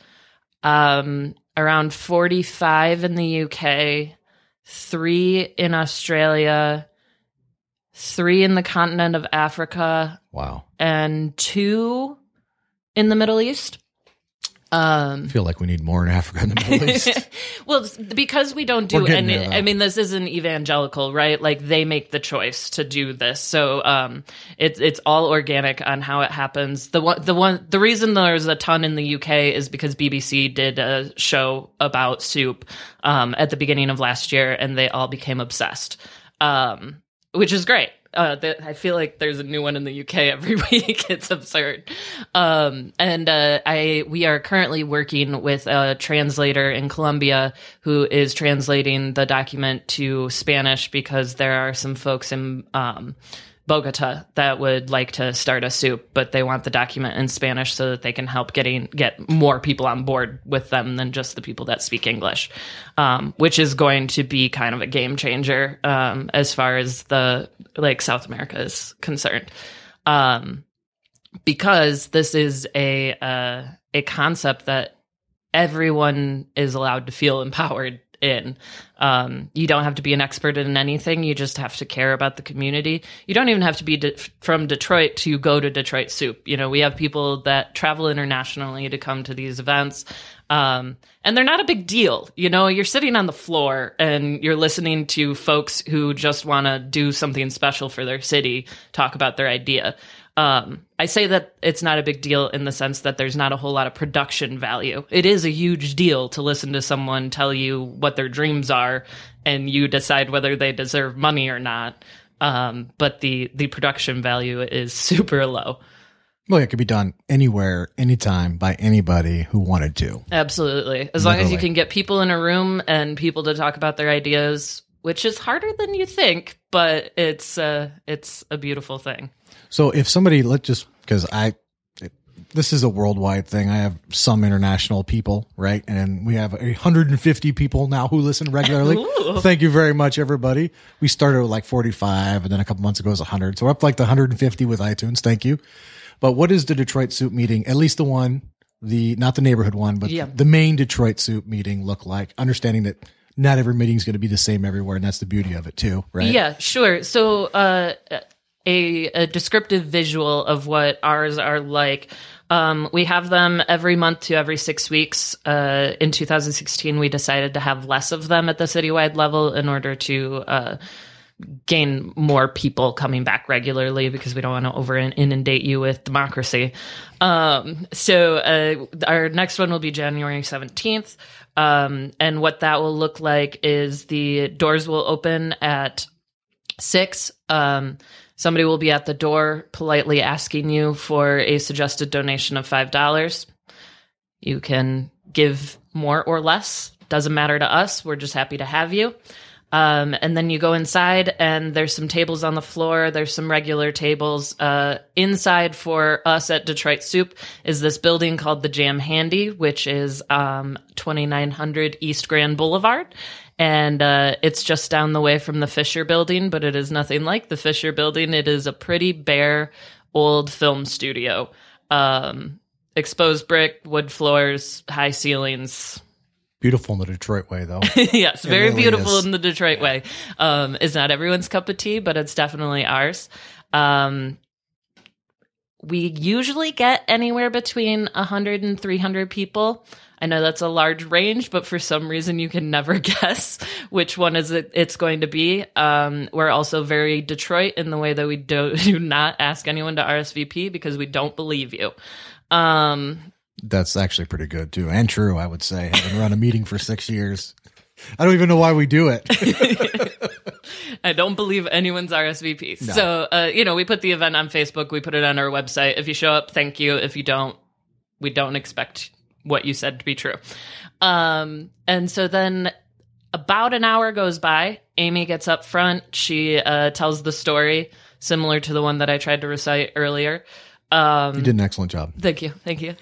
um, around forty-five in the U K, three in Australia, three in the continent of Africa. Wow. And two in the Middle East. Um, I feel like we need more in Africa than the Middle East. Well, because we don't do any, there, I mean, this isn't evangelical, right? Like, they make the choice to do this. So um, it's it's all organic on how it happens. The one, the one, the reason there's a ton in the U K is because B B C did a show about soup um, at the beginning of last year, and they all became obsessed, um, which is great. Uh, that I feel like there's a new one in the U K every week. It's absurd. Um, and uh, I we are currently working with a translator in Colombia who is translating the document to Spanish, because there are some folks in um, Bogota that would like to start a soup, but they want the document in Spanish so that they can help getting get more people on board with them than just the people that speak English, um, which is going to be kind of a game changer um, as far as the like South America is concerned, um, because this is a uh, a concept that everyone is allowed to feel empowered in. Um, you don't have to be an expert in anything. You just have to care about the community. You don't even have to be de- from Detroit to go to Detroit Soup. You know, we have people that travel internationally to come to these events. Um, and they're not a big deal. You know, you're sitting on the floor and you're listening to folks who just want to do something special for their city, talk about their idea. Um, I say that it's not a big deal in the sense that there's not a whole lot of production value. It is a huge deal to listen to someone tell you what their dreams are and you decide whether they deserve money or not. Um, but the, the production value is super low. Well, it could be done anywhere, anytime, by anybody who wanted to. Absolutely. As Literally. long as you can get people in a room and people to talk about their ideas, which is harder than you think, but it's uh, it's a beautiful thing. So if somebody, let's just, because I, it, this is a worldwide thing. I have some international people, right? And we have one hundred fifty people now who listen regularly. Thank you very much, everybody. We started with like forty-five, and then a couple months ago it was one hundred. So we're up to like the one hundred fifty with iTunes. Thank you. But what is the Detroit Soup meeting, at least the one, the not the neighborhood one, but yeah. the main Detroit Soup meeting look like? Understanding that not every meeting is going to be the same everywhere, and that's the beauty of it too, right? Yeah, sure. So uh, a, a descriptive visual of what ours are like. Um, we have them every month to every six weeks. Uh, in two thousand sixteen, we decided to have less of them at the citywide level in order to uh, gain more people coming back regularly, because we don't want to over inundate you with democracy. Um, so uh, our next one will be January seventeenth. Um, and what that will look like is the doors will open at six. Um, somebody will be at the door politely asking you for a suggested donation of five dollars. You can give more or less. Doesn't matter to us. We're just happy to have you. Um, and then you go inside, and there's some tables on the floor. There's some regular tables. Uh, inside for us at Detroit Soup is this building called the Jam Handy, which is um, twenty-nine hundred East Grand Boulevard. And uh, it's just down the way from the Fisher Building, but it is nothing like the Fisher Building. It is a pretty bare old film studio. Um, exposed brick, wood floors, high ceilings. Beautiful in the Detroit way, though. Yes, it very really beautiful is. in the Detroit way. Um, it's not everyone's cup of tea, but it's definitely ours. Um, we usually get anywhere between one hundred and three hundred people. I know that's a large range, but for some reason you can never guess which one is it, it's going to be. Um, we're also very Detroit in the way that we do, do not ask anyone to R S V P because we don't believe you. Um That's actually pretty good, too, and true, I would say. Having run a meeting for six years. I don't even know why we do it. I don't believe anyone's R S V P. No. So, uh, you know, we put the event on Facebook. We put it on our website. If you show up, thank you. If you don't, we don't expect what you said to be true. Um, and so then about an hour goes by. Amy gets up front. She uh, tells the story, similar to the one that I tried to recite earlier. Um, you did an excellent job. Thank you. Thank you.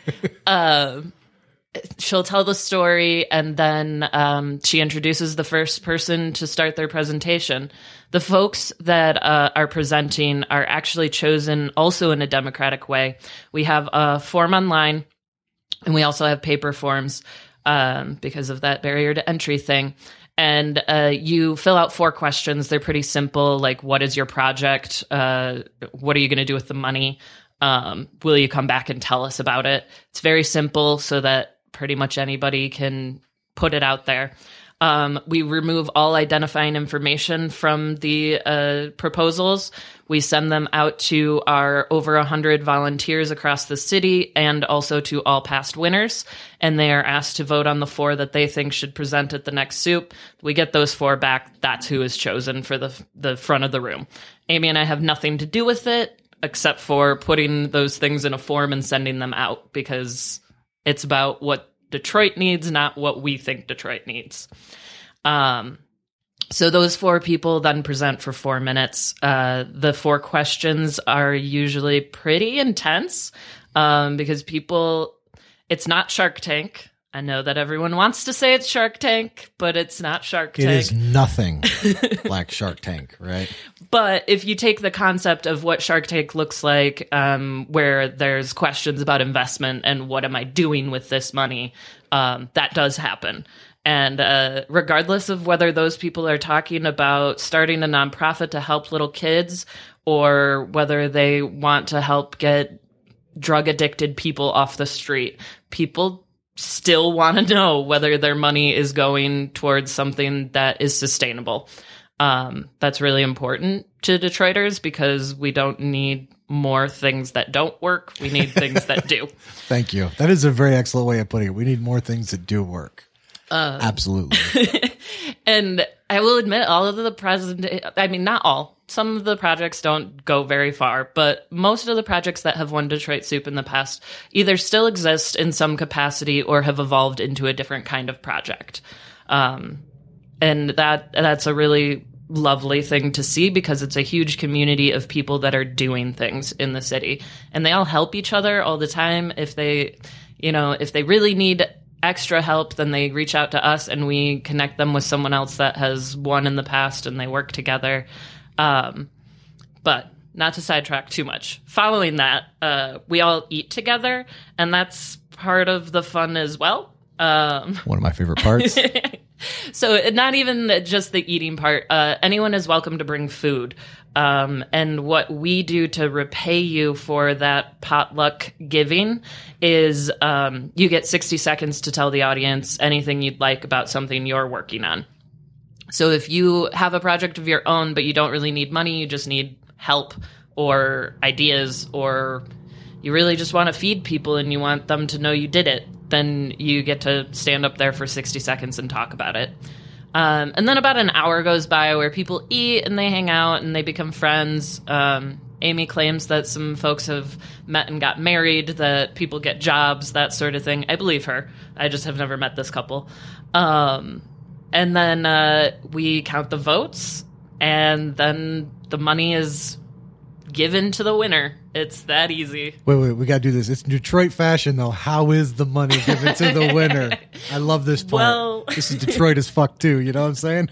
um, she'll tell the story, and then um, she introduces the first person to start their presentation. The folks that uh, are presenting are actually chosen also in a democratic way. We have a form online, and we also have paper forms um, because of that barrier to entry thing. And uh, you fill out four questions. They're pretty simple, like what is your project? Uh, what are you going to do with the money? Um, will you come back and tell us about it? It's very simple so that pretty much anybody can put it out there. Um, we remove all identifying information from the uh, proposals. We send them out to our over one hundred volunteers across the city and also to all past winners. And they are asked to vote on the four that they think should present at the next soup. We get those four back. That's who is chosen for the the front of the room. Amy and I have nothing to do with it, except for putting those things in a form and sending them out, because it's about what Detroit needs, not what we think Detroit needs. Um, so those four people then present for four minutes. Uh, the four questions are usually pretty intense um, because people, it's not Shark Tank. I know that everyone wants to say it's Shark Tank, but it's not Shark Tank. It is nothing like Shark Tank, right? But if you take the concept of what Shark Tank looks like, um, where there's questions about investment and what am I doing with this money, um, that does happen. And uh, regardless of whether those people are talking about starting a nonprofit to help little kids or whether they want to help get drug-addicted people off the street, people still want to know whether their money is going towards something that is sustainable. Um, that's really important to Detroiters because we don't need more things that don't work. We need things that do. Thank you. That is a very excellent way of putting it. We need more things that do work. Um, Absolutely. And I will admit all of the present, I mean, not all, some of the projects don't go very far, but most of the projects that have won Detroit Soup in the past either still exist in some capacity or have evolved into a different kind of project. Um, and that that's a really lovely thing to see, because it's a huge community of people that are doing things in the city, and they all help each other all the time. If they, you know, if they really need extra help, then they reach out to us and we connect them with someone else that has won in the past, and they work together. Um, but not to sidetrack too much. Following that, uh, we all eat together, and that's part of the fun as well. Um, One of my favorite parts. So not even just the eating part. Uh, anyone is welcome to bring food. Um, and what we do to repay you for that potluck giving is um, you get sixty seconds to tell the audience anything you'd like about something you're working on. So if you have a project of your own, but you don't really need money, you just need help or ideas, or you really just want to feed people and you want them to know you did it, then you get to stand up there for sixty seconds and talk about it. Um, and then about an hour goes by where people eat and they hang out and they become friends. Um, Amy claims that some folks have met and got married, that people get jobs, that sort of thing. I believe her. I just have never met this couple. Um, and then uh, we count the votes, and then the money is given to the winner. It's that easy. Wait, wait, we gotta do this. It's Detroit fashion, though. How is the money given to the winner? I love this part. Well, this is Detroit as fuck too. You know what I'm saying?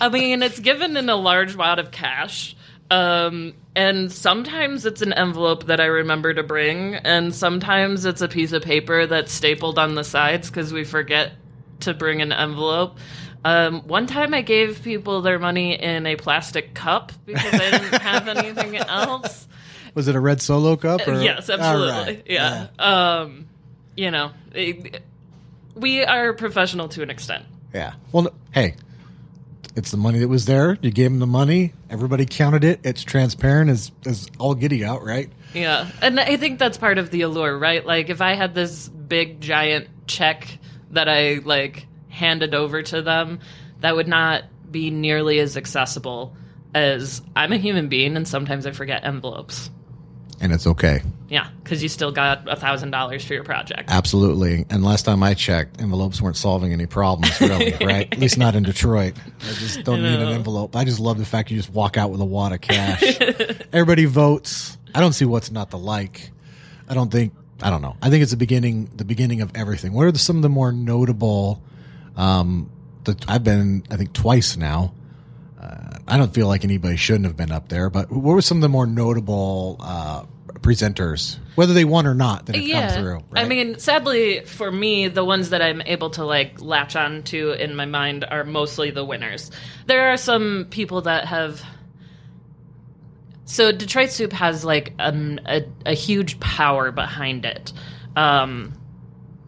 I mean, it's given in a large wad of cash, um, and sometimes it's an envelope that I remember to bring, and sometimes it's a piece of paper that's stapled on the sides because we forget to bring an envelope. Um, one time I gave people their money in a plastic cup because I didn't have anything else. Was it a red Solo cup? Or? Yes, absolutely. Right. Yeah. yeah. Um, you know, it, we are professional to an extent. Yeah. Well, no, hey, it's the money that was there. You gave them the money. Everybody counted it. It's transparent as, as all giddy out, right? Yeah. And I think that's part of the allure, right? Like, if I had this big, giant check that I, like, handed over to them, that would not be nearly as accessible as I'm a human being, and sometimes I forget envelopes. And it's okay. Yeah, because you still got one thousand dollars for your project. Absolutely. And last time I checked, envelopes weren't solving any problems, really, right? At least not in Detroit. I just don't no. need an envelope. I just love the fact you just walk out with a wad of cash. Everybody votes. I don't see what's not to like. I don't think, I don't know. I think it's the beginning, the beginning of everything. What are the, some of the more notable, um, that I've been, I think, twice now. Uh, I don't feel like anybody shouldn't have been up there, but what were some of the more notable uh, presenters, whether they won or not, that have yeah. come through? Right? I mean, sadly for me, the ones that I'm able to like latch on to in my mind are mostly the winners. There are some people that have... So Detroit Soup has like um, a, a huge power behind it. Um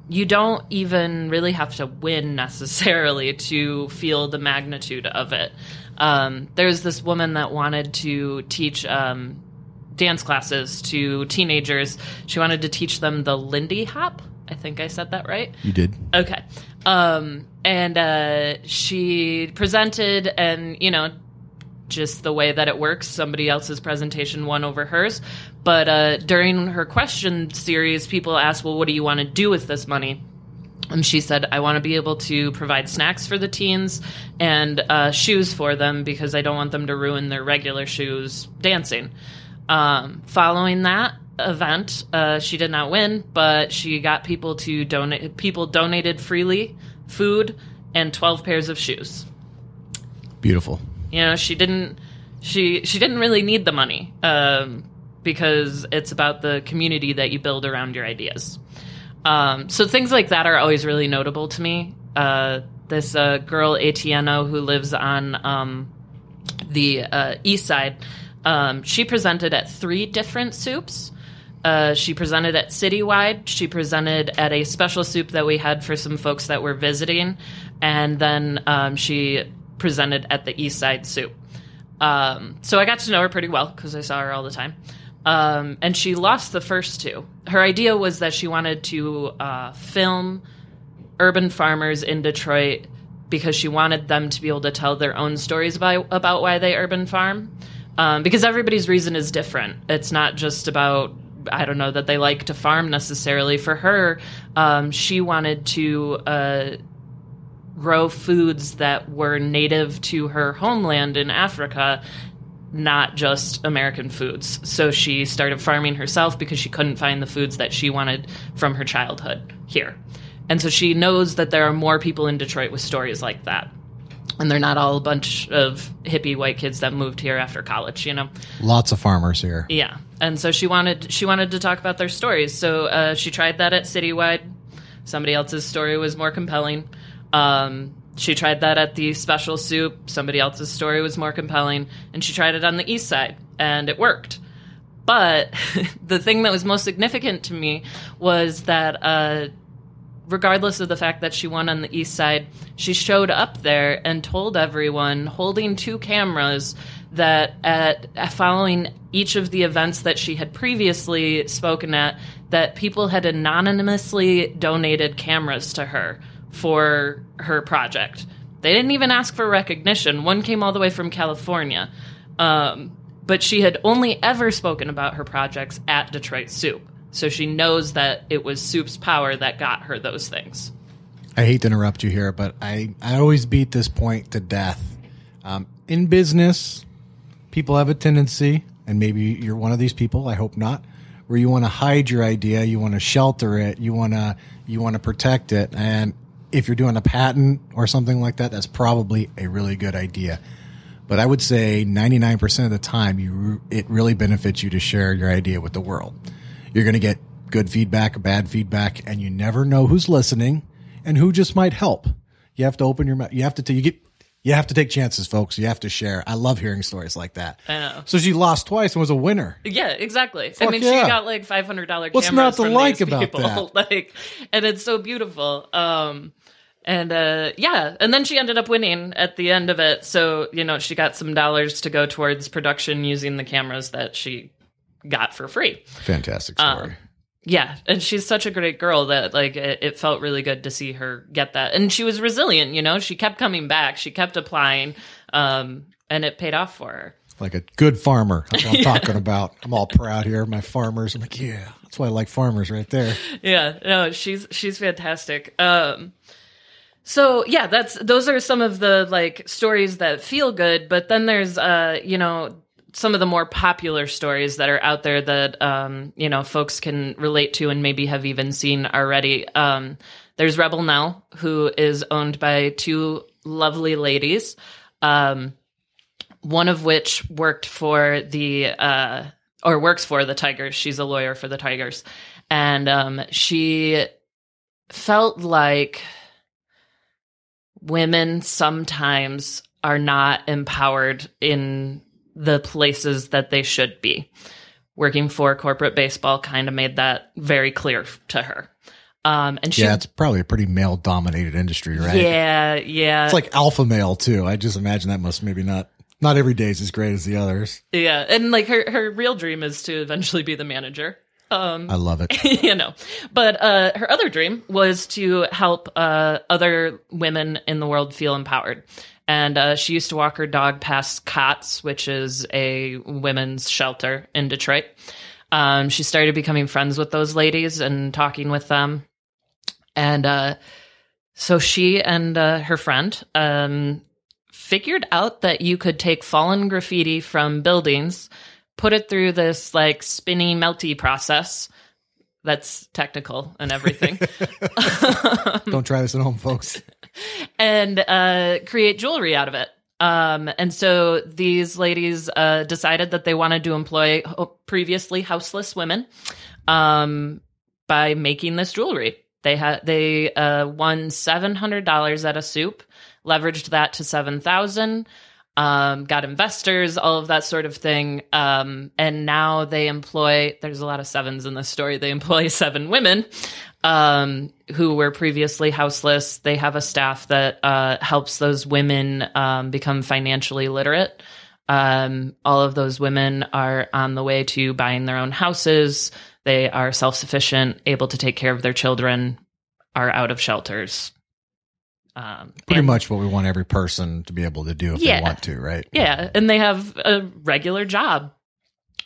You don't even really have to win necessarily to feel the magnitude of it. Um, there's this woman that wanted to teach um, dance classes to teenagers. She wanted to teach them the Lindy Hop. I think I said that right. You did. Okay. Um, and uh, she presented, and, you know, just the way that it works, somebody else's presentation won over hers. But uh, during her question series, people asked, well, what do you want to do with this money? And she said, I want to be able to provide snacks for the teens and uh, shoes for them, because I don't want them to ruin their regular shoes dancing. Um, following that event, uh, she did not win, but she got people to donate. People donated freely food and twelve pairs of shoes. Beautiful. You know, she didn't she she didn't really need the money um, because it's about the community that you build around your ideas. Um, so things like that are always really notable to me. Uh, this uh, girl, Atieno, who lives on um, the uh, east side, um, she presented at three different soups. Uh, she presented at Citywide. She presented at a special soup that we had for some folks that were visiting. And then um, she... presented at the East Side Soup. Um, so I got to know her pretty well because I saw her all the time. Um, and she lost the first two. Her idea was that she wanted to uh, film urban farmers in Detroit because she wanted them to be able to tell their own stories about, about why they urban farm. Um, because everybody's reason is different. It's not just about, I don't know, that they like to farm necessarily. For her, um, she wanted to uh, grow foods that were native to her homeland in Africa, not just American foods. So she started farming herself because she couldn't find the foods that she wanted from her childhood here. And so she knows that there are more people in Detroit with stories like that. And they're not all a bunch of hippie white kids that moved here after college, you know. Lots of farmers here. Yeah. And so she wanted she wanted to talk about their stories. So uh, she tried that at Citywide. Somebody else's story was more compelling. Um, she tried that at the Special Soup. Somebody else's story was more compelling. And she tried it on the East Side, and it worked. But the thing that was most significant to me was that uh, – regardless of the fact that she won on the East Side, she showed up there and told everyone, holding two cameras, that at, at following each of the events that she had previously spoken at, that people had anonymously donated cameras to her for her project. They didn't even ask for recognition. One came all the way from California. Um, but she had only ever spoken about her projects at Detroit Soup. So she knows that it was Soup's power that got her those things. I hate to interrupt you here, but I, I always beat this point to death. Um, in business, people have a tendency, and maybe you're one of these people, I hope not, where you want to hide your idea, you want to shelter it, you want to you want to protect it. And if you're doing a patent or something like that, that's probably a really good idea. But I would say ninety-nine percent of the time, you it really benefits you to share your idea with the world. You're going to get good feedback, bad feedback, and you never know who's listening and who just might help. You have to open your mouth. You have to t- you get you have to take chances, folks. You have to share. I love hearing stories like that. I know. So she lost twice and was a winner. Yeah, exactly. Fuck I mean, yeah. She got like five hundred dollars cameras. What's not to from like about people. That? Like, and it's so beautiful. Um, and uh, yeah, and then she ended up winning at the end of it. So, you know, she got some dollars to go towards production using the cameras that she got for free. Fantastic story. Um, yeah. And she's such a great girl that like it, it felt really good to see her get that. And she was resilient, you know, she kept coming back. She kept applying um, and it paid off for her. Like a good farmer. That's what I'm yeah. talking about. I'm all proud here. My farmers. I'm like, yeah, that's why I like farmers right there. Yeah. No, she's, she's fantastic. Um, So yeah, that's, those are some of the like stories that feel good, but then there's uh, you know, some of the more popular stories that are out there that, um, you know, folks can relate to and maybe have even seen already. Um, there's Rebel Nell, who is owned by two lovely ladies, um, one of which worked for the, uh, or works for the Tigers. She's a lawyer for the Tigers. And um, she felt like women sometimes are not empowered in the places that they should be. Working for corporate baseball kind of made that very clear to her. Um, and she, yeah, it's probably a pretty male-dominated industry, right? Yeah, yeah. It's like alpha male, too. I just imagine that must maybe not, not every day is as great as the others. Yeah, and like her, her real dream is to eventually be the manager. Um, I love it. You know, but uh, her other dream was to help uh, other women in the world feel empowered. And uh, she used to walk her dog past COTS, which is a women's shelter in Detroit. Um, she started becoming friends with those ladies and talking with them. And uh, so she and uh, her friend um, figured out that you could take fallen graffiti from buildings, put it through this like spinny, melty process. That's technical and everything. Don't try this at home, folks. And uh, create jewelry out of it. Um, and so these ladies uh, decided that they wanted to employ previously houseless women um, by making this jewelry. They had they uh, won seven hundred dollars at a soup, leveraged that to seven thousand dollars, um, got investors, all of that sort of thing. Um, and now they employ, there's a lot of sevens in this story, they employ seven women um, who were previously houseless. They have a staff that uh, helps those women um, become financially literate. Um, all of those women are on the way to buying their own houses. They are self-sufficient, able to take care of their children, are out of shelters. Um, Pretty and, much what we want every person to be able to do if yeah, they want to, right? Yeah, and they have a regular job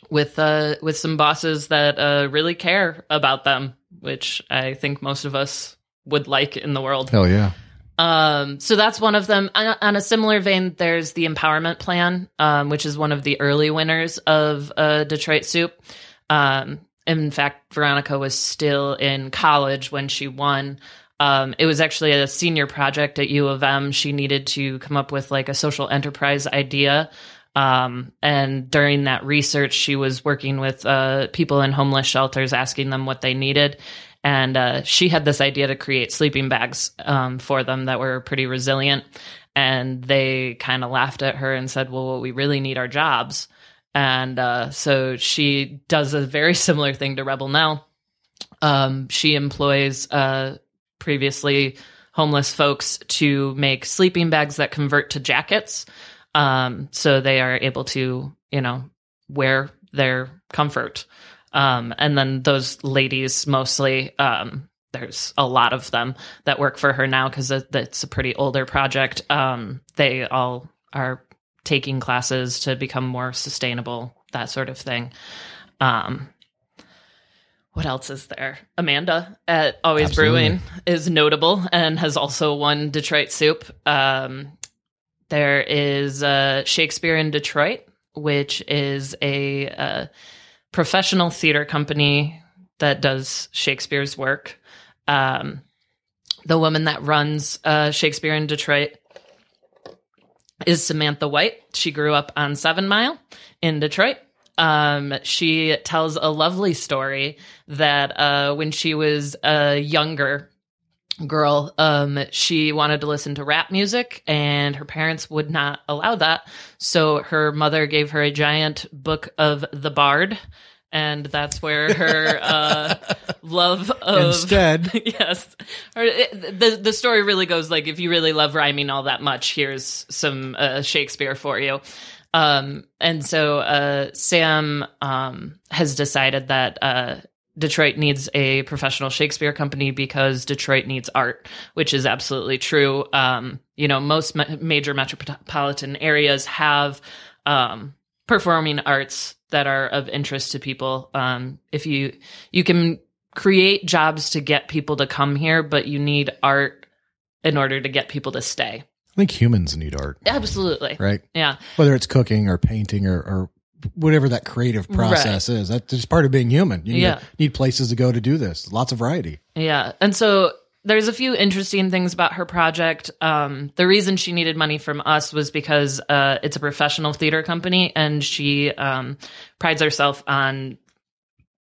with uh, with some bosses that uh, really care about them, which I think most of us would like in the world. Hell yeah. Um, so that's one of them. On, on a similar vein, there's the Empowerment Plan, um, which is one of the early winners of uh, Detroit Soup. Um, in fact, Veronica was still in college when she won. Um, it was actually a senior project at U of M. She needed to come up with like a social enterprise idea. Um, and during that research, she was working with uh, people in homeless shelters, asking them what they needed. And uh, she had this idea to create sleeping bags um, for them that were pretty resilient. And they kind of laughed at her and said, well, well, we really need our jobs. And uh, so she does a very similar thing to Rebel Nell. Um, she employs... Uh, previously homeless folks to make sleeping bags that convert to jackets. Um, so they are able to, you know, wear their comfort. Um, and then those ladies mostly, um, there's a lot of them that work for her now because it's a pretty older project. Um, they all are taking classes to become more sustainable, that sort of thing. Um, What else is there? Amanda at Always Absolutely. Brewing is notable and has also won Detroit Soup. Um, there is uh, Shakespeare in Detroit, which is a uh, professional theater company that does Shakespeare's work. Um, the woman that runs uh, Shakespeare in Detroit is Samantha White. She grew up on Seven Mile in Detroit. Um, she tells a lovely story that, uh, when she was a younger girl, um, she wanted to listen to rap music and her parents would not allow that. So her mother gave her a giant book of the Bard, and that's where her, uh, love of instead, yes, or it, the, the story really goes like, if you really love rhyming all that much, here's some, uh, Shakespeare for you. Um, and so, uh, Sam, um, has decided that, uh, Detroit needs a professional Shakespeare company because Detroit needs art, which is absolutely true. Um, you know, most ma- major metropolitan areas have, um, performing arts that are of interest to people. Um, if you, you can create jobs to get people to come here, but you need art in order to get people to stay. I think humans need art. Absolutely. Right? Yeah. Whether it's cooking or painting or, or whatever that creative process right. is. That's just part of being human. You need, yeah. need places to go to do this. Lots of variety. Yeah. And so there's a few interesting things about her project. Um, the reason she needed money from us was because uh, it's a professional theater company, and she um, prides herself on,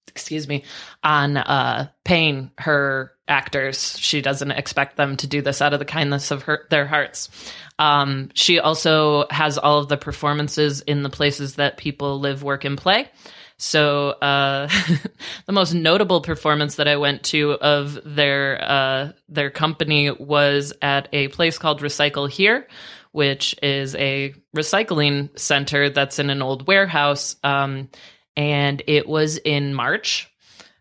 excuse me, on uh, paying her actors. She doesn't expect them to do this out of the kindness of her, their hearts. Um, she also has all of the performances in the places that people live, work, and play. So uh, the most notable performance that I went to of their uh, their company was at a place called Recycle Here, which is a recycling center that's in an old warehouse. Um, and it was in March.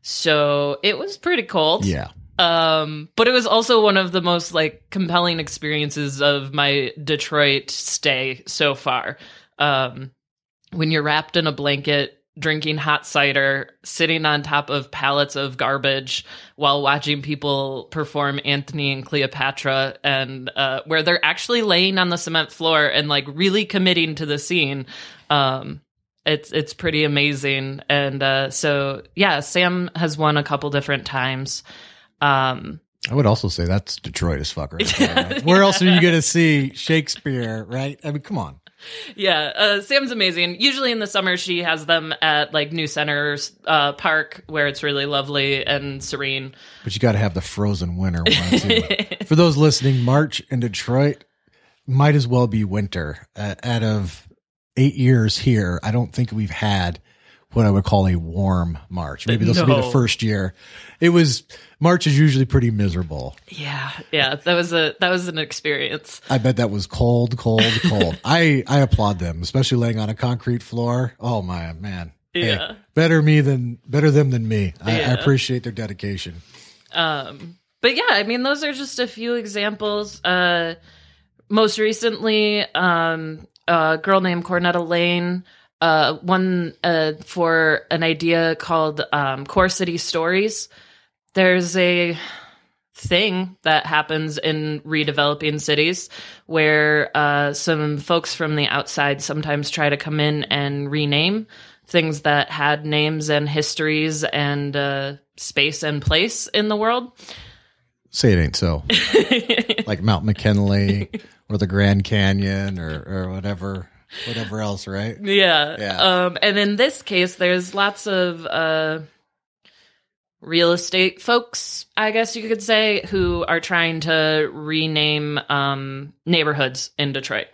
So it was pretty cold. Yeah. Um, but it was also one of the most like compelling experiences of my Detroit stay so far. Um, when you're wrapped in a blanket, drinking hot cider, sitting on top of pallets of garbage while watching people perform Anthony and Cleopatra, and uh, where they're actually laying on the cement floor and like really committing to the scene. Um, it's, it's pretty amazing. And, uh, so yeah, Sam has won a couple different times. Um, I would also say that's Detroit as fuck right there, right? Where yeah. else are you going to see Shakespeare, right? I mean, come on. Yeah, uh, Sam's amazing. Usually in the summer, she has them at like New Center's uh, Park, where it's really lovely and serene. But you got to have the frozen winter. For those listening, March in Detroit might as well be winter. Uh, out of eight years here, I don't think we've had what I would call a warm March. Maybe this no. will be the first year. It was March is usually pretty miserable. Yeah. Yeah. That was a, that was an experience. I bet that was cold, cold, cold. I, I applaud them, especially laying on a concrete floor. Oh my man. Yeah. Hey, better me than better them than me. I, yeah. I appreciate their dedication. Um, But yeah, I mean, those are just a few examples. Uh, most recently, um, a girl named Cornetta Lane uh, won uh, for an idea called um, Core City Stories. There's a thing that happens in redeveloping cities where uh, some folks from the outside sometimes try to come in and rename things that had names and histories and uh, space and place in the world. Say it ain't so. Like Mount McKinley or the Grand Canyon or, or whatever whatever else, right? Yeah. yeah. Um, and in this case, there's lots of uh, real estate folks, I guess you could say, who are trying to rename um, neighborhoods in Detroit.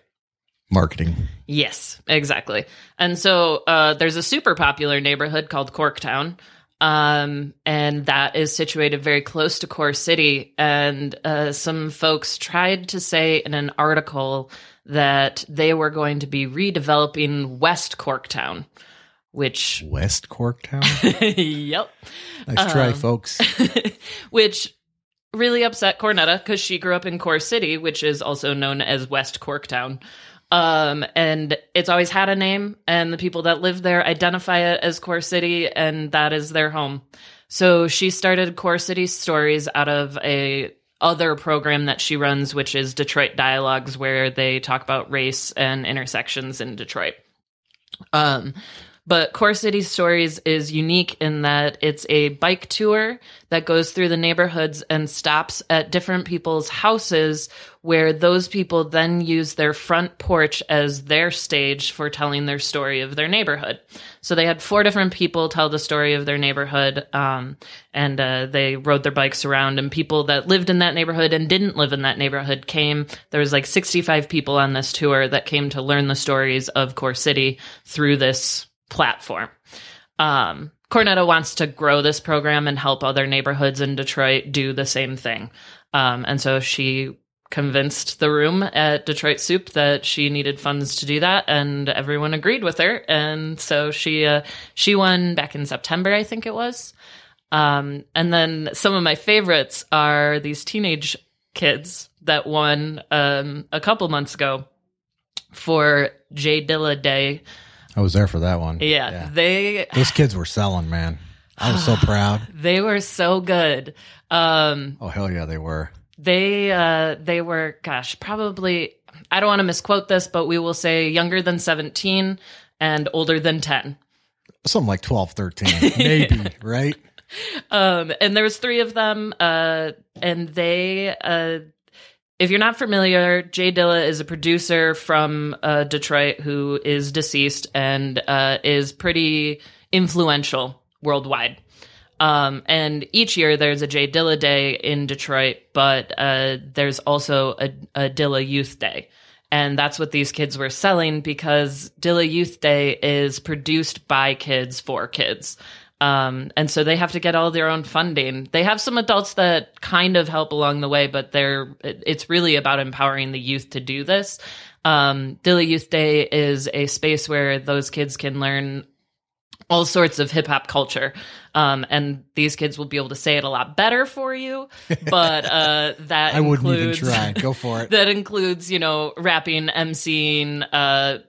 Marketing. Yes, exactly. And so uh, there's a super popular neighborhood called Corktown. Um, and that is situated very close to Core City. And uh, some folks tried to say in an article that they were going to be redeveloping West Corktown, which... West Corktown? Yep. Nice try, um, folks. Which really upset Cornetta because she grew up in Core City, which is also known as West Corktown. Um, and it's always had a name, and the people that live there identify it as Core City, and that is their home. So she started Core City Stories out of a other program that she runs, which is Detroit Dialogues, where they talk about race and intersections in Detroit. Um, but Core City Stories is unique in that it's a bike tour that goes through the neighborhoods and stops at different people's houses, where those people then use their front porch as their stage for telling their story of their neighborhood. So they had four different people tell the story of their neighborhood, um, and uh, they rode their bikes around, and people that lived in that neighborhood and didn't live in that neighborhood came. There was like sixty-five people on this tour that came to learn the stories of Core City through this platform. Um, Cornetta wants to grow this program and help other neighborhoods in Detroit do the same thing. Um, and so she convinced the room at Detroit Soup that she needed funds to do that, and everyone agreed with her. And so she uh, she won back in September, I think it was. Um, and then some of my favorites are these teenage kids that won um, a couple months ago for J Dilla Day. I was there for that one. Yeah, yeah. they those kids were selling, man. I was so proud. They were so good. Um, oh hell yeah, they were. They uh, they were, gosh, probably, I don't want to misquote this, but we will say younger than seventeen and older than ten. Something like twelve, thirteen, maybe, yeah. Right? Um, and there was three of them, uh, and they, uh, if you're not familiar, J Dilla is a producer from uh, Detroit who is deceased and uh, is pretty influential worldwide. Um, and each year there's a J Dilla Day in Detroit, but uh, there's also a, a Dilla Youth Day. And that's what these kids were selling, because Dilla Youth Day is produced by kids for kids. Um, and so they have to get all their own funding. They have some adults that kind of help along the way, but they're it's really about empowering the youth to do this. Um, Dilla Youth Day is a space where those kids can learn all sorts of hip hop culture. Um, and these kids will be able to say it a lot better for you, but, uh, that I includes, wouldn't even try. Go for it. That includes, you know, rapping, emceeing, uh,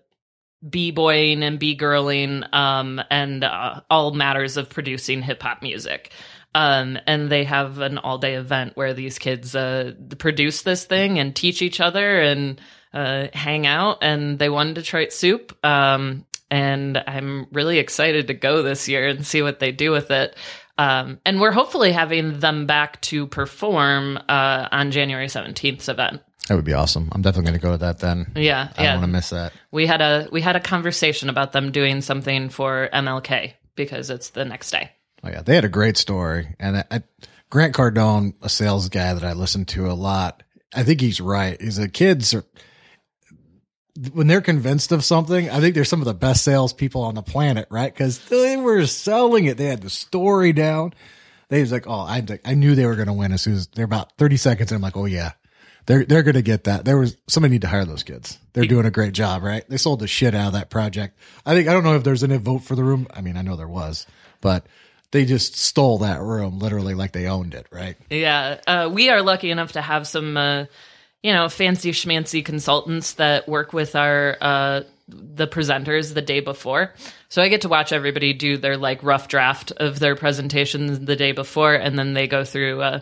b-boying and b-girling, um, and, uh, all matters of producing hip hop music. Um, and they have an all day event where these kids, uh, produce this thing and teach each other and, uh, hang out, and they won Detroit Soup. Um, And I'm really excited to go this year and see what they do with it. Um, and we're hopefully having them back to perform uh, on January seventeenth's event. That would be awesome. I'm definitely going to go to that then. Yeah, I yeah. don't want to miss that. We had a we had a conversation about them doing something for M L K because it's the next day. Oh yeah, they had a great story. And I, I, Grant Cardone, a sales guy that I listen to a lot, I think he's right. He's the kids are. When they're convinced of something, I think they're some of the best salespeople on the planet, right? Because they were selling it. They had the story down. They was like, oh, I I knew they were going to win as soon as they're about thirty seconds. And I'm like, oh yeah, they're they're going to get that. There was somebody need to hire those kids. They're doing a great job, right? They sold the shit out of that project. I think I don't know if there's any vote for the room. I mean, I know there was, but they just stole that room, literally, like they owned it, right? Yeah. Uh, we are lucky enough to have some, uh, you know, fancy schmancy consultants that work with our uh, the presenters the day before. So I get to watch everybody do their, like, rough draft of their presentations the day before, and then they go through... Uh,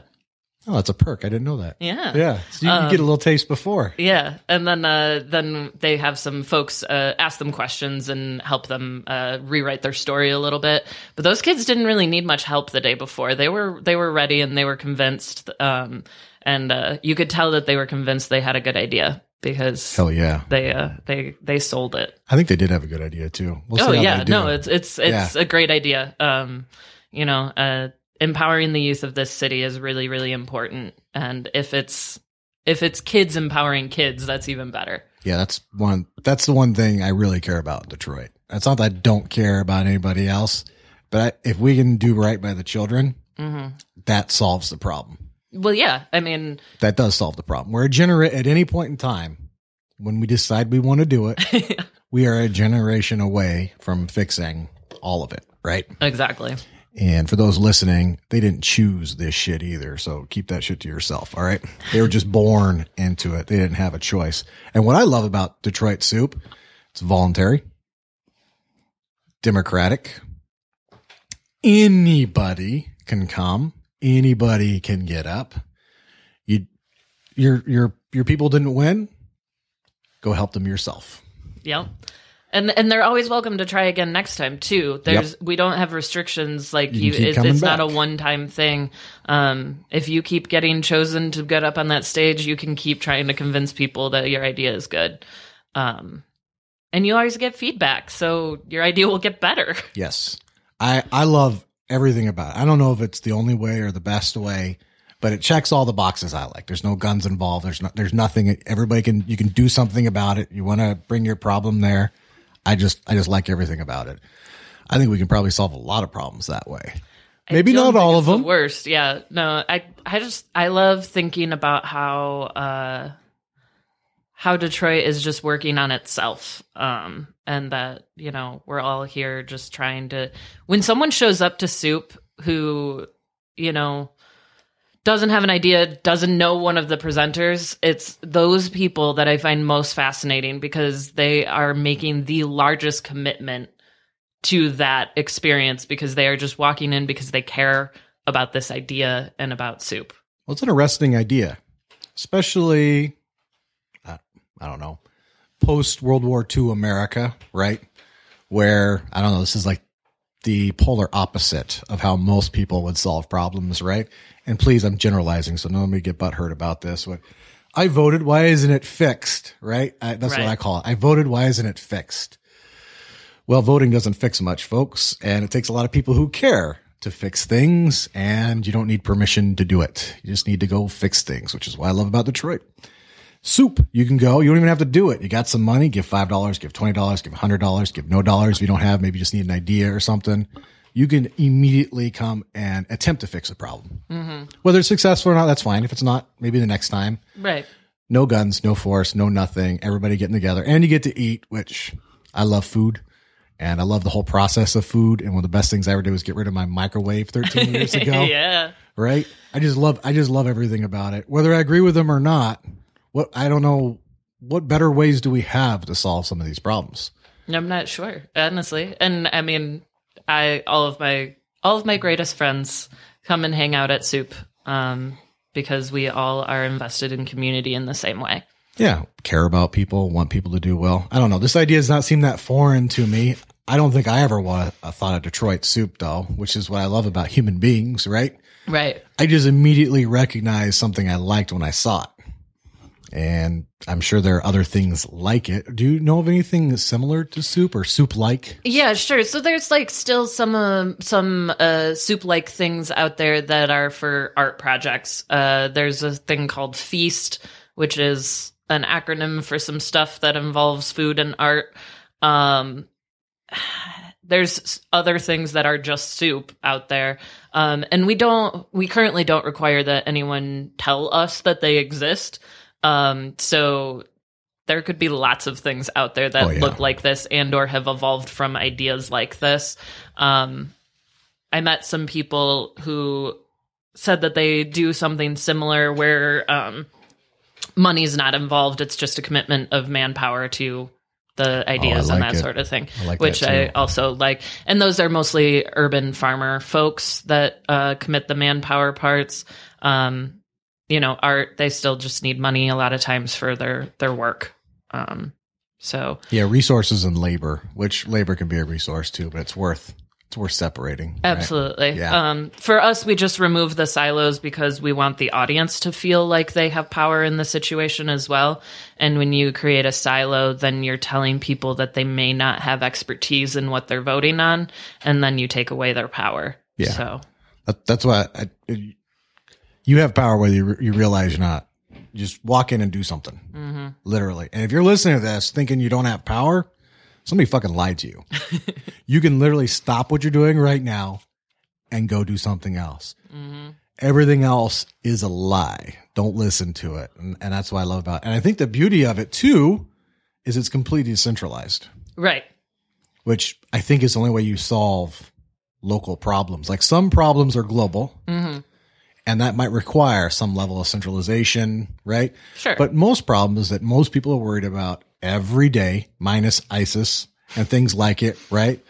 Oh, that's a perk. I didn't know that. Yeah. Yeah. So you um, get a little taste before. Yeah. And then uh, then they have some folks uh, ask them questions and help them uh, rewrite their story a little bit. But those kids didn't really need much help the day before. They were they were ready and they were convinced. Um, and uh, you could tell that they were convinced they had a good idea because hell yeah. they uh, they they sold it. I think they did have a good idea, too. We'll oh, yeah. No, it's it's it's yeah. a great idea. Um, you know, uh empowering the youth of this city is really, really important. And if it's if it's kids empowering kids, that's even better. Yeah, that's one. That's the one thing I really care about in Detroit. It's not that I don't care about anybody else, but I, if we can do right by the children, mm-hmm. that solves the problem. Well, yeah, I mean... That does solve the problem. We're a genera- at any point in time, when we decide we want to do it, yeah. we are a generation away from fixing all of it, right? Exactly. And for those listening, they didn't choose this shit either. So keep that shit to yourself. All right. They were just born into it. They didn't have a choice. And what I love about Detroit Soup, it's voluntary, democratic. Anybody can come. Anybody can get up. You, your, your, your people didn't win. Go help them yourself. Yep. And and they're always welcome to try again next time too. There's yep. we don't have restrictions like you. you it, it's back. Not a one time thing. Um, if you keep getting chosen to get up on that stage, you can keep trying to convince people that your idea is good. Um, and you always get feedback, so your idea will get better. Yes, I I love everything about it. I don't know if it's the only way or the best way, but it checks all the boxes I like. There's no guns involved. There's no, there's nothing. Everybody can you can do something about it. You want to bring your problem there. I just I just like everything about it. I think we can probably solve a lot of problems that way. Maybe not all of them. The worst, yeah. No, I I just I love thinking about how uh, how Detroit is just working on itself, um, and that you know we're all here just trying to. When someone shows up to Soup who you know doesn't have an idea, doesn't know one of the presenters, it's those people that I find most fascinating because they are making the largest commitment to that experience because they are just walking in because they care about this idea and about soup. Well, it's an interesting idea, especially, I, I don't know, post-World War Two America, right? Where, I don't know, this is like the polar opposite of how most people would solve problems, right? And please, I'm generalizing, so nobody get butthurt about this. What I voted, why isn't it fixed, right? I, that's right. What I call it. I voted, why isn't it fixed? Well, voting doesn't fix much, folks, and it takes a lot of people who care to fix things, and you don't need permission to do it. You just need to go fix things, which is what I love about Detroit. Soup, you can go. You don't even have to do it. You got some money, give five dollars, give twenty dollars, give one hundred dollars, give no dollars if you don't have. Maybe you just need an idea or something. You can immediately come and attempt to fix a problem. Mm-hmm. Whether it's successful or not, that's fine. If it's not, maybe the next time. Right. No guns, no force, no nothing. Everybody getting together. And you get to eat, which I love food. And I love the whole process of food. And one of the best things I ever did was get rid of my microwave thirteen years ago. Yeah. Right? I just love I just love everything about it. Whether I agree with them or not, what I don't know, what better ways do we have to solve some of these problems? I'm not sure, honestly. And I mean... I all of my all of my greatest friends come and hang out at Soup um, because we all are invested in community in the same way. Yeah, care about people, want people to do well. I don't know. This idea does not seem that foreign to me. I don't think I ever wa- I thought of Detroit Soup, though, which is what I love about human beings, right? Right. I just immediately recognized something I liked when I saw it. And I'm sure there are other things like it. Do you know of anything similar to Soup or Soup-like? Yeah, sure. So there's like still some uh, some uh, Soup-like things out there that are for art projects. Uh, there's a thing called FEAST, which is an acronym for some stuff that involves food and art. Um, there's other things that are just soup out there. Um, and we don't we currently don't require that anyone tell us that they exist. Um, so there could be lots of things out there that oh, yeah. look like this and or have evolved from ideas like this. Um, I met some people who said that they do something similar where um, money's not involved. It's just a commitment of manpower to the ideas oh, like and that it. sort of thing, I like which I also like. And those are mostly urban farmer folks that uh, commit the manpower parts. Um, you know, art, they still just need money a lot of times for their, their work. Um, so yeah, resources and labor, which labor can be a resource too, but it's worth it's worth separating. Absolutely. Right? Yeah. Um, for us, we just remove the silos because we want the audience to feel like they have power in the situation as well. And when you create a silo, then you're telling people that they may not have expertise in what they're voting on, and then you take away their power. Yeah. So that, that's why I, I, you have power whether you, you realize you're not. You just walk in and do something, mm-hmm. literally. And if you're listening to this thinking you don't have power, somebody fucking lied to you. You can literally stop what you're doing right now and go do something else. Mm-hmm. Everything else is a lie. Don't listen to it. And, and that's what I love about it. And I think the beauty of it, too, is it's completely centralized. Right. Which I think is the only way you solve local problems. Like some problems are global. Mm-hmm. And that might require some level of centralization, right? Sure. But most problems that most people are worried about every day, minus ISIS and things like it, right,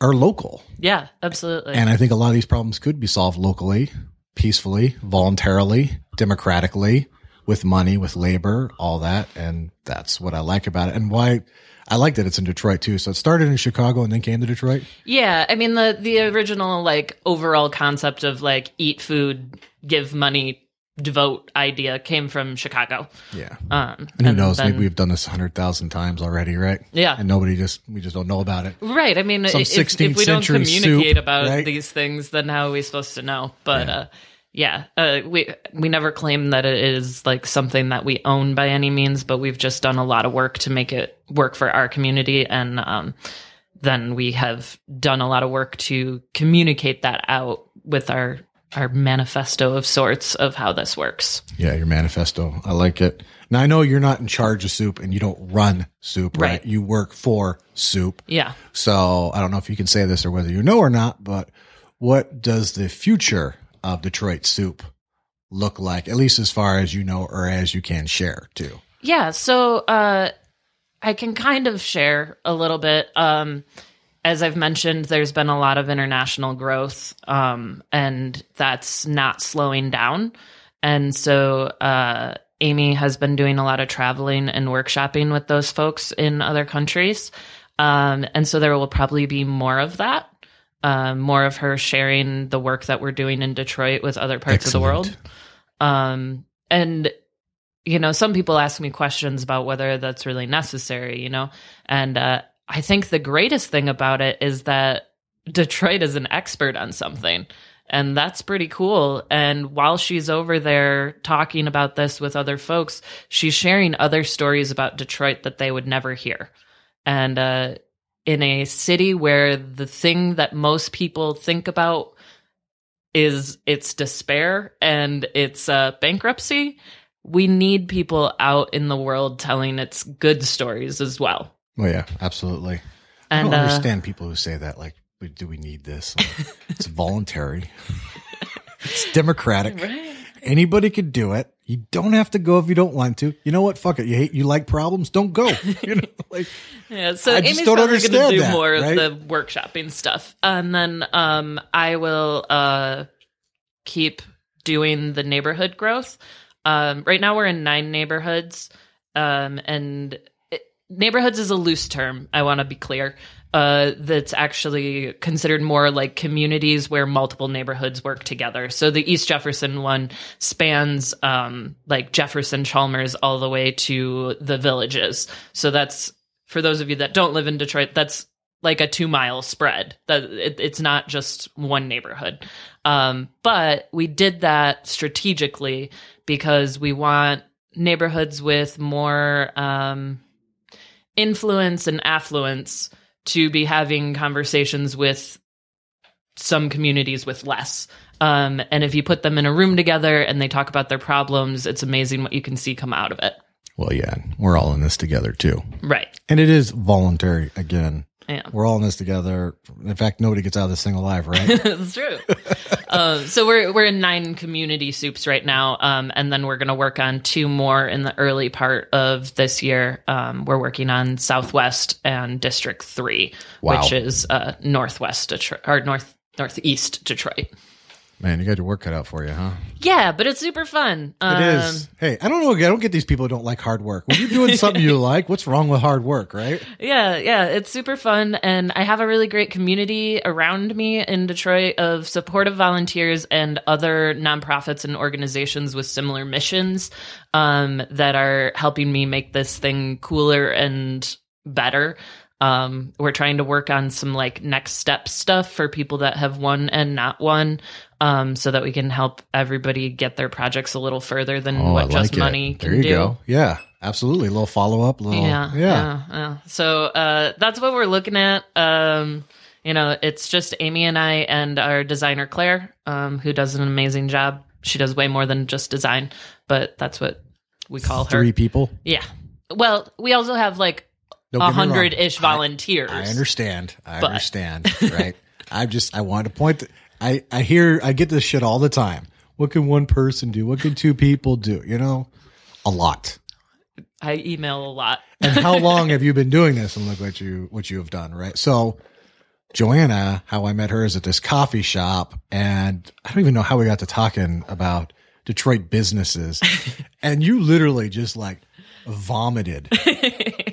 are local. Yeah, absolutely. And I think a lot of these problems could be solved locally, peacefully, voluntarily, democratically, with money, with labor, all that. And that's what I like about it. And why I like that it's in Detroit, too. So it started in Chicago and then came to Detroit. Yeah. I mean, the, the original, like, overall concept of, like, eat food, give money, devote idea came from Chicago. Yeah. Um, and who and knows? Then, maybe we've done this one hundred thousand times already, right? Yeah. And nobody just, we just don't know about it. Right. I mean, Some if, if we don't communicate soup, about right? these things, then how are we supposed to know? But, yeah. uh, Yeah, uh, we we never claim that it is like something that we own by any means, but we've just done a lot of work to make it work for our community. And um, then we have done a lot of work to communicate that out with our, our manifesto of sorts of how this works. Yeah, your manifesto. I like it. Now, I know you're not in charge of soup and you don't run soup, right? right? You work for soup. Yeah. So I don't know if you can say this or whether you know or not, but what does the future of Detroit Soup look like, at least as far as you know or as you can share too? Yeah, so uh, I can kind of share a little bit. Um, as I've mentioned, there's been a lot of international growth, um, and that's not slowing down. And so uh, Amy has been doing a lot of traveling and workshopping with those folks in other countries. Um, and so there will probably be more of that. Um, more of her sharing the work that we're doing in Detroit with other parts Excellent. of the world. Um, and, you know, some people ask me questions about whether that's really necessary, you know, and uh, I think the greatest thing about it is that Detroit is an expert on something, and that's pretty cool. And while she's over there talking about this with other folks, she's sharing other stories about Detroit that they would never hear. And, uh, in a city where the thing that most people think about is its despair and its uh, bankruptcy, we need people out in the world telling its good stories as well. Oh, yeah, absolutely. And, I don't understand uh, people who say that. Like, do we need this? Like, it's voluntary. It's democratic. Right. Anybody could do it. You don't have to go if you don't want to. You know what? Fuck it. You hate, you like problems. Don't go. You know, like yeah. So I Amy's just don't understand gonna do that, more right? of the workshopping stuff, and then um, I will uh, keep doing the neighborhood growth. Um, right now, we're in nine neighborhoods, um, and it, neighborhoods is a loose term. I want to be clear. Uh, that's actually considered more like communities where multiple neighborhoods work together. So the East Jefferson one spans um, like Jefferson Chalmers all the way to the Villages. So that's, for those of you that don't live in Detroit, that's like a two mile spread. That it, it's not just one neighborhood. Um, but we did that strategically because we want neighborhoods with more um, influence and affluence to be having conversations with some communities with less. Um, and if you put them in a room together and they talk about their problems, it's amazing what you can see come out of it. Well, yeah, we're all in this together too. Right. And it is voluntary again. Yeah. We're all in this together. In fact, nobody gets out of this thing alive, right? That's true. um, so we're we're in nine community soups right now, um, and then we're going to work on two more in the early part of this year. Um, we're working on Southwest and District Three, wow. which is uh, Northwest Detroit or North Northeast Detroit. Man, you got your work cut out for you, huh? Yeah, but it's super fun. Um, it is. Hey, I don't know. I don't get these people who don't like hard work. When you're doing something you like, what's wrong with hard work, right? Yeah, yeah. It's super fun. And I have a really great community around me in Detroit of supportive volunteers and other nonprofits and organizations with similar missions um, that are helping me make this thing cooler and better. Um, we're trying to work on some like next step stuff for people that have won and not won, um, so that we can help everybody get their projects a little further than oh, what like just it. money can do. There you do. go. Yeah, absolutely. A little follow up. Little, yeah, yeah. yeah, yeah. So uh, that's what we're looking at. Um, you know, it's just Amy and I and our designer Claire, um, who does an amazing job. She does way more than just design, but that's what we call Three her. Three people. Yeah. Well, we also have like. A hundred ish volunteers. I, I understand. I but. understand. Right. I just, I wanted to point. To, I, I hear, I get this shit all the time. What can one person do? What can two people do? You know, a lot. I email a lot. And how long have you been doing this? And look what you, what you have done. Right. So Joanna, how I met her is at this coffee shop. And I don't even know how we got to talking about Detroit businesses. And you literally just like vomited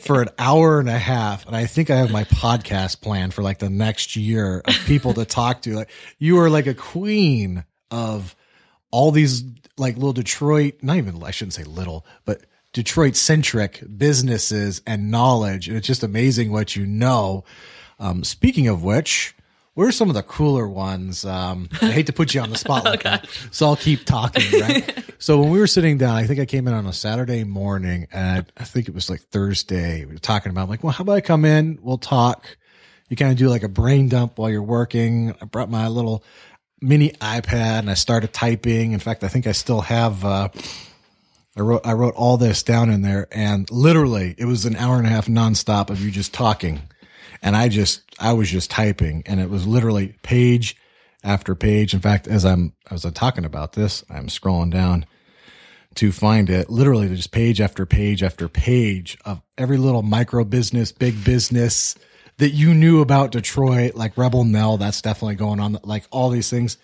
for an hour and a half, and I think I have my podcast planned for like the next year of people to talk to. Like you are like a queen of all these like little Detroit, not even I shouldn't say little, but Detroit centric businesses and knowledge. And it's just amazing what you know. Um, speaking of which, what are some of the cooler ones? Um, I hate to put you on the spot like oh, that, so I'll keep talking, right? So when we were sitting down, I think I came in on a Saturday morning, and I think it was like Thursday, we were talking about, I'm like, well, how about I come in? We'll talk. You kind of do like a brain dump while you're working. I brought my little mini iPad, and I started typing. In fact, I think I still have uh, – I wrote, I wrote all this down in there, and literally it was an hour and a half nonstop of you just talking. And I just, I was just typing, and it was literally page after page. In fact, as I'm, as I'm talking about this, I'm scrolling down to find it. Literally, there's page after page after page of every little micro business, big business that you knew about Detroit, like Rebel Nell. That's definitely going on. Like all these things.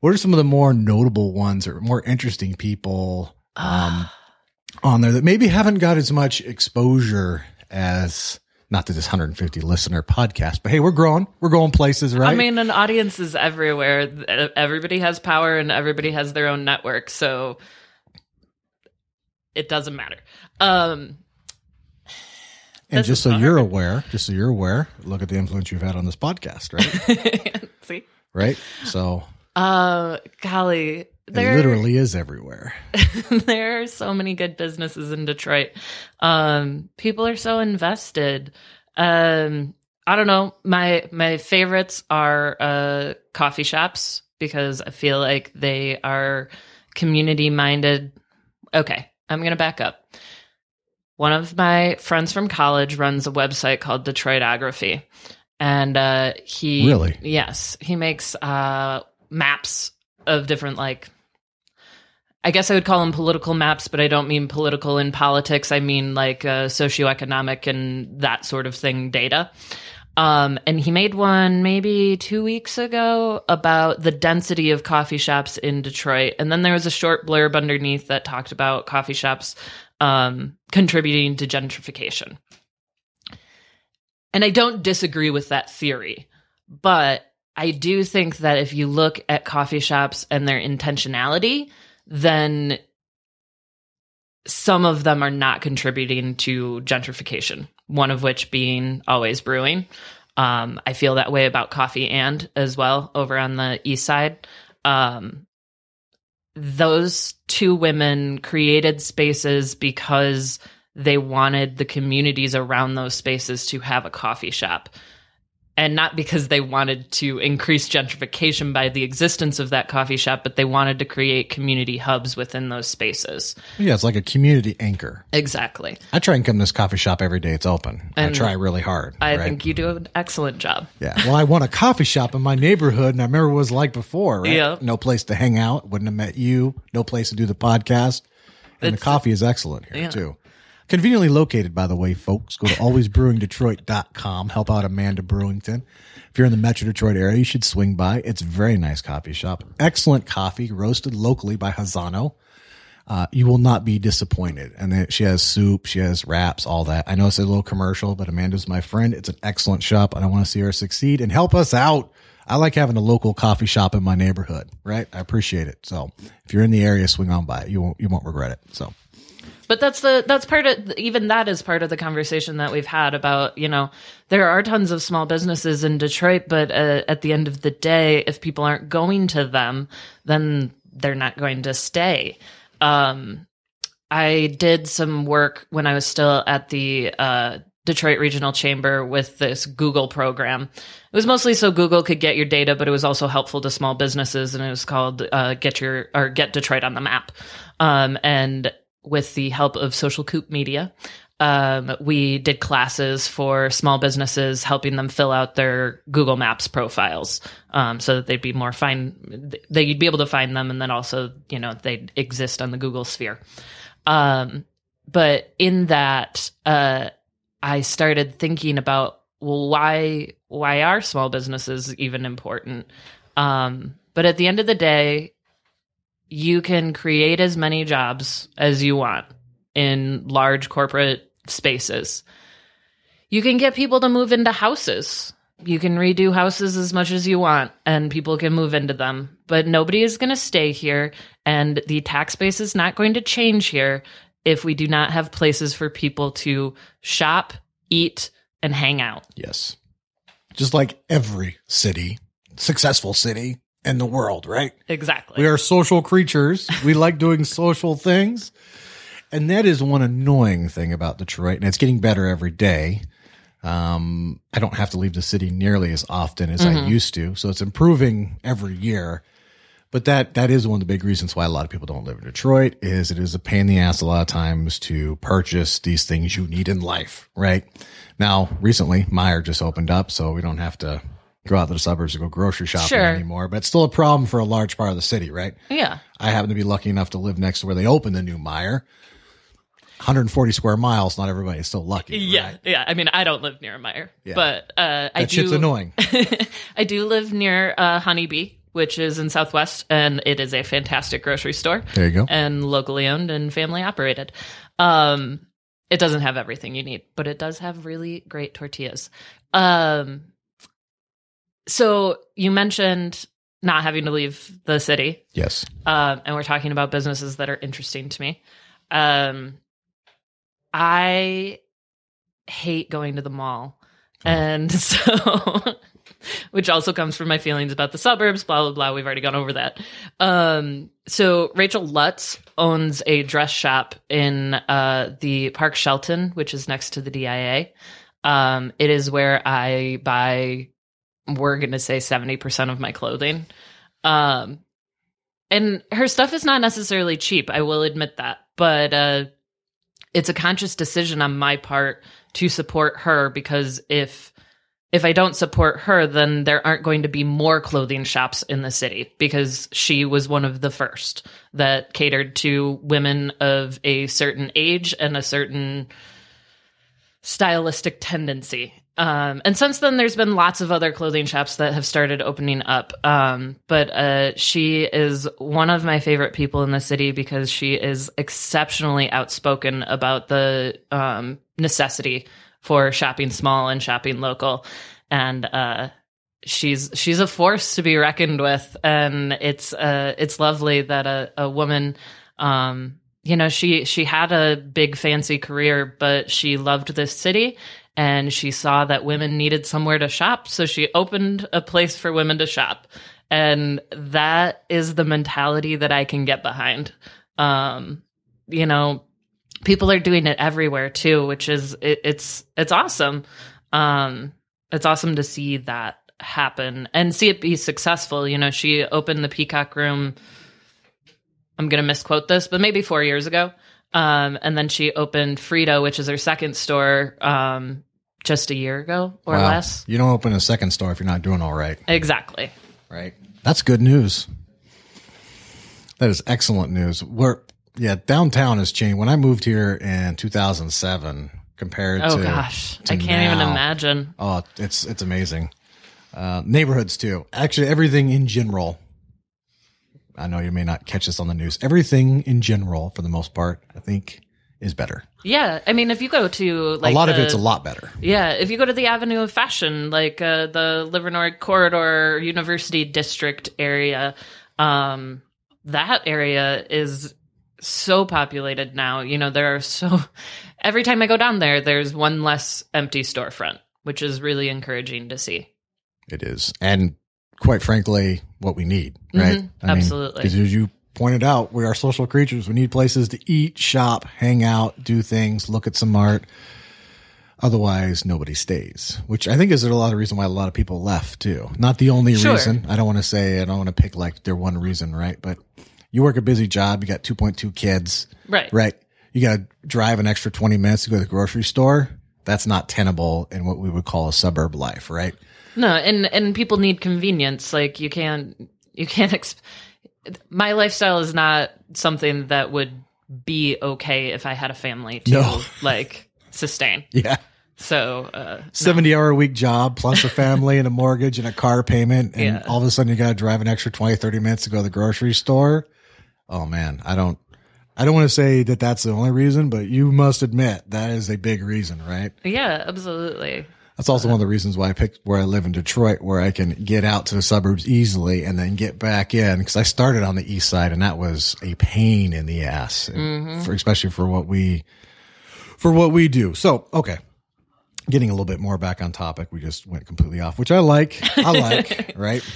What are some of the more notable ones or more interesting people um, on there that maybe haven't got as much exposure as? Not to this one hundred fifty listener podcast, but hey, we're growing. We're going places, right? I mean, an audience is everywhere. Everybody has power and everybody has their own network. So it doesn't matter. Um, and just so you're aware, just so you're aware, look at the influence you've had on this podcast, right? See? Right? So. Uh, golly. There, it literally is everywhere. There are so many good businesses in Detroit. Um, people are so invested. Um, I don't know. My my favorites are uh, coffee shops because I feel like they are community-minded. Okay, I'm going to back up. One of my friends from college runs a website called Detroitography. And uh, he... Really? Yes. He makes uh, maps of different, like... I guess I would call them political maps, but I don't mean political in politics. I mean like uh, socioeconomic and that sort of thing data. Um, and he made one maybe two weeks ago about the density of coffee shops in Detroit. And then there was a short blurb underneath that talked about coffee shops um, contributing to gentrification. And I don't disagree with that theory, but I do think that if you look at coffee shops and their intentionality, then some of them are not contributing to gentrification, one of which being Always Brewing. Um, I feel that way about Coffee and as well over on the east side. Um, those two women created spaces because they wanted the communities around those spaces to have a coffee shop. and not because they wanted to increase gentrification by the existence of that coffee shop, but they wanted to create community hubs within those spaces. Yeah, it's like a community anchor. Exactly. I try and come to this coffee shop every day it's open. And I try really hard. I right? think you do an excellent job. Yeah. Well, I want a coffee shop in my neighborhood, and I remember what it was like before, right? Yeah. No place to hang out. Wouldn't have met you. No place to do the podcast. And it's, the coffee is excellent here, yeah. too. Conveniently located, by the way, folks. Go to always brewing detroit dot com. Help out Amanda Brewington. If you're in the Metro Detroit area, you should swing by. It's a very nice coffee shop. Excellent coffee, roasted locally by Hazano. Uh, you will not be disappointed. And then she has soup, she has wraps, all that. I know it's a little commercial, but Amanda's my friend. It's an excellent shop, and I want to see her succeed and help us out. I like having a local coffee shop in my neighborhood, right? I appreciate it. So if you're in the area, swing on by. You won't, you won't regret it. So. But that's the that's part of even that is part of the conversation that we've had about, you know, there are tons of small businesses in Detroit, but uh, at the end of the day, if people aren't going to them, then they're not going to stay. Um, I did some work when I was still at the uh, Detroit Regional Chamber with this Google program. It was mostly so Google could get your data, but it was also helpful to small businesses, and it was called uh, Get Your or Get Detroit on the Map, um, and with the help of Social Coop Media. Um, we did classes for small businesses, helping them fill out their Google Maps profiles um, so that they'd be more fine, that you'd be able to find them, and then also, you know, they'd exist on the Google sphere. Um, but in that, uh, I started thinking about, well, why, why are small businesses even important? Um, but at the end of the day, you can create as many jobs as you want in large corporate spaces. You can get people to move into houses. You can redo houses as much as you want, and people can move into them. But nobody is going to stay here, and the tax base is not going to change here if we do not have places for people to shop, eat, and hang out. Yes. Just like every city, successful city, in the world, right? Exactly. We are social creatures. We like doing social things. And that is one annoying thing about Detroit, and it's getting better every day. Um, I don't have to leave the city nearly as often as mm-hmm. I used to, so it's improving every year. But that that is one of the big reasons why a lot of people don't live in Detroit, is it is a pain in the ass a lot of times to purchase these things you need in life, right? Now, recently, Meijer just opened up, so we don't have to go out to the suburbs to go grocery shopping sure. anymore, but it's still a problem for a large part of the city, right? Yeah. I happen to be lucky enough to live next to where they opened the new Meijer. one hundred forty square miles, not everybody is so lucky. Yeah, right? yeah. I mean, I don't live near a Meijer, yeah. but uh, I do. That shit's annoying. I do live near uh, Honeybee, which is in Southwest, and it is a fantastic grocery store. There you go. And locally owned and family operated. Um, it doesn't have everything you need, but it does have really great tortillas. Um So you mentioned not having to leave the city. Yes. Um, and we're talking about businesses that are interesting to me. Um, I hate going to the mall. Oh. And so, which also comes from my feelings about the suburbs, blah, blah, blah. We've already gone over that. Um, so Rachel Lutz owns a dress shop in uh, the Park Shelton, which is next to the D I A. Um, it is where I buy... we're going to say seventy percent of my clothing. Um, and her stuff is not necessarily cheap. I will admit that. But uh, it's a conscious decision on my part to support her, because if if I don't support her, then there aren't going to be more clothing shops in the city, because she was one of the first that catered to women of a certain age and a certain stylistic tendency. Um, and since then, there's been lots of other clothing shops that have started opening up. Um, but uh, she is one of my favorite people in the city, because she is exceptionally outspoken about the um, necessity for shopping small and shopping local. And uh, she's she's a force to be reckoned with. And it's uh, it's lovely that a, a woman... Um, You know, she, she had a big fancy career, but she loved this city, and she saw that women needed somewhere to shop, so she opened a place for women to shop. And that is the mentality that I can get behind. Um, you know, people are doing it everywhere too, which is, it, it's, it's awesome. Um, it's awesome to see that happen and see it be successful. You know, she opened the Peacock Room, I'm going to misquote this, but maybe four years ago. Um, and then she opened Frito, which is her second store, um, just a year ago or wow. less. You don't open a second store if you're not doing all right. Exactly. Right. That's good news. That is excellent news. We're, yeah, downtown has changed. When I moved here in two thousand seven compared oh, to... Oh, gosh. To I can't now, even imagine. Oh, it's it's amazing. Uh, neighborhoods, too. Actually, everything in general. I know you may not catch this on the news. Everything in general, for the most part, I think, is better. Yeah. I mean, if you go to... like a lot the, of it's a lot better. Yeah. If you go to the Avenue of Fashion, like uh, the Livernois Corridor University District area, um, that area is... so populated now. You know, there are so every time I go down there, there's one less empty storefront, which is really encouraging to see. It is. And quite frankly, what we need, right? Mm-hmm. I Absolutely. Because as you pointed out, we are social creatures. We need places to eat, shop, hang out, do things, look at some art. Otherwise, nobody stays, which I think is a lot of reason why a lot of people left too. Not the only sure. reason. I don't want to say, I don't want to pick like their one reason, right? But you work a busy job. You got two point two kids. Right. Right. You got to drive an extra twenty minutes to go to the grocery store. That's not tenable in what we would call a suburb life, right? No, and, and people need convenience. Like you can't, you can't, exp- my lifestyle is not something that would be okay if I had a family to no. like sustain. Yeah. So, uh, seventy no. hour a week job plus a family and a mortgage and a car payment. And yeah. all of a sudden you got to drive an extra twenty, thirty minutes to go to the grocery store. Oh man, I don't, I don't want to say that that's the only reason, but you must admit that is a big reason, right? Yeah, absolutely. That's also uh, one of the reasons why I picked where I live in Detroit, where I can get out to the suburbs easily and then get back in. Cause I started on the east side and that was a pain in the ass, mm-hmm. for, especially for what we, for what we do. So, okay. Getting a little bit more back on topic. We just went completely off, which I like, I like, right?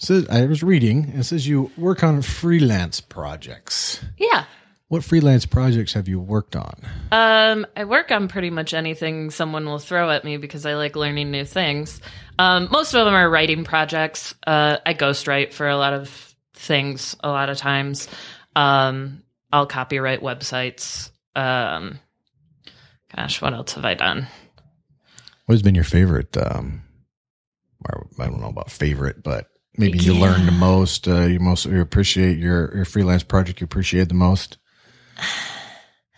So I was reading, it says you work on freelance projects. Yeah. What freelance projects have you worked on? Um, I work on pretty much anything someone will throw at me because I like learning new things. Um, most of them are writing projects. Uh, I ghostwrite for a lot of things a lot of times. Um, I'll copyright websites. Um, gosh, what else have I done? What has been your favorite? Um, I don't know about favorite, but... Maybe you yeah. learned the most, uh, you most you appreciate your, your freelance project you appreciate the most.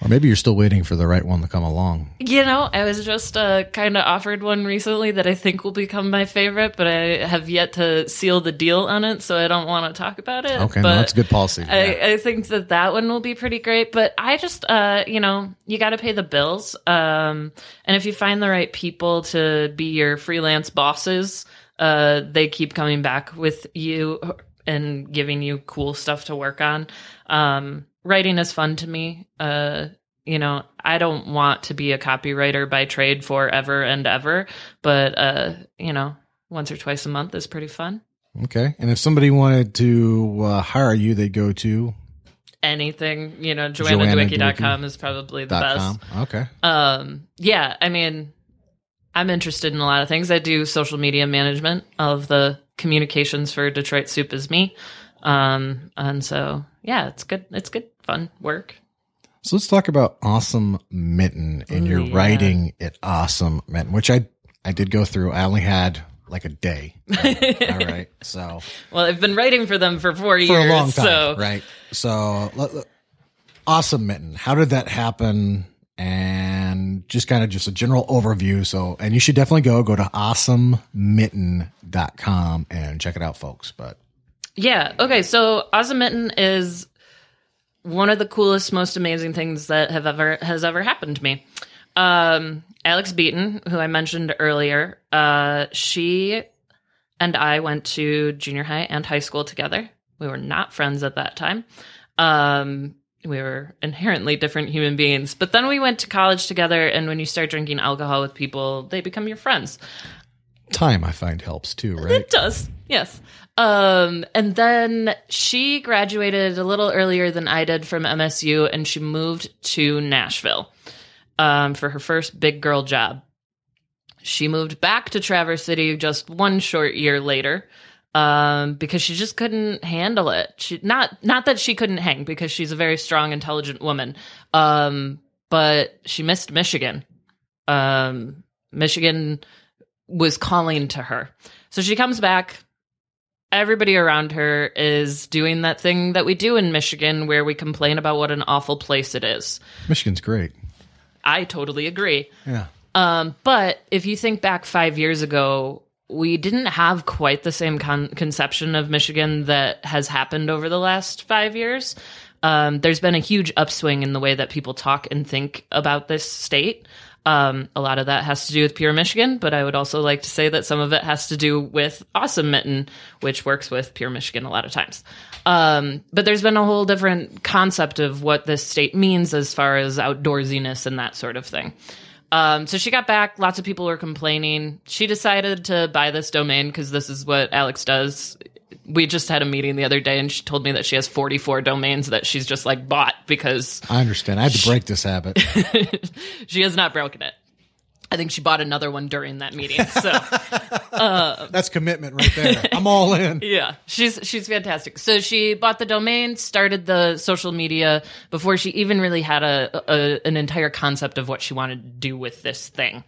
Or maybe you're still waiting for the right one to come along. You know, I was just uh, kind of offered one recently that I think will become my favorite, but I have yet to seal the deal on it, so I don't want to talk about it. Okay, no, that's good policy. I, yeah. I think that that one will be pretty great, but I just, uh, you know, you got to pay the bills. Um, and if you find the right people to be your freelance bosses... Uh, they keep coming back with you and giving you cool stuff to work on. Um, writing is fun to me. Uh, you know, I don't want to be a copywriter by trade forever and ever, but, uh, you know, once or twice a month is pretty fun. Okay. And if somebody wanted to uh, hire you, they go to? Anything. You know, Joanna Dwyecki dot com is probably the best. Okay. Um, yeah. I mean... I'm interested in a lot of things. I do social media management of the communications for Detroit Soup is Me. Um, and so, yeah, it's good. It's good, fun work. So let's talk about Awesome Mitten and your yeah. writing at Awesome Mitten, which I, I did go through. I only had like a day. Right? All right. So, well, I've been writing for them for four for years. For a long time. So. Right. So Awesome Mitten, how did that happen? And just kind of just a general overview. So, and you should definitely go, go to awesome mitten dot com and check it out, folks. But yeah. Okay. So Awesome Mitten is one of the coolest, most amazing things that have ever, has ever happened to me. Um, Alex Beaton, who I mentioned earlier, uh, she and I went to junior high and high school together. We were not friends at that time. Um, We were inherently different human beings. But then we went to college together, and when you start drinking alcohol with people, they become your friends. Time, I find, helps too, right? It does, yes. Um, and then she graduated a little earlier than I did from M S U, and she moved to Nashville um, for her first big girl job. She moved back to Traverse City just one short year later um, because she just couldn't handle it. She, not not that she couldn't hang, because she's a very strong, intelligent woman, um, but she missed Michigan. Um, Michigan was calling to her. So she comes back. Everybody around her is doing that thing that we do in Michigan where we complain about what an awful place it is. Michigan's great. I totally agree. Yeah. Um, but if you think back five years ago, we didn't have quite the same con- conception of Michigan that has happened over the last five years. Um, there's been a huge upswing in the way that people talk and think about this state. Um, a lot of that has to do with Pure Michigan, but I would also like to say that some of it has to do with Awesome Mitten, which works with Pure Michigan a lot of times. Um, but there's been a whole different concept of what this state means as far as outdoorsiness and that sort of thing. Um, so she got back. Lots of people were complaining. She decided to buy this domain because this is what Alex does. We just had a meeting the other day, and she told me that she has forty-four domains that she's just, like, bought because... I understand. I had to break this habit. She has not broken it. I think she bought another one during that meeting. So uh, that's commitment right there. I'm all in. Yeah, she's she's fantastic. So she bought the domain, started the social media before she even really had a, a an entire concept of what she wanted to do with this thing.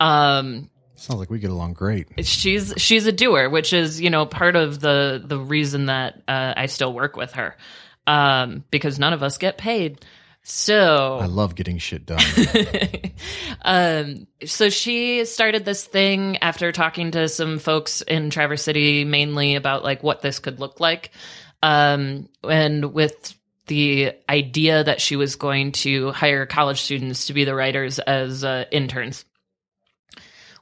Um, Sounds like we get along great. She's she's a doer, which is, you know, part of the the reason that uh, I still work with her, um, because none of us get paid. So I love getting shit done. um, so she started this thing after talking to some folks in Traverse City, mainly about like what this could look like. Um, and with the idea that she was going to hire college students to be the writers as uh, interns,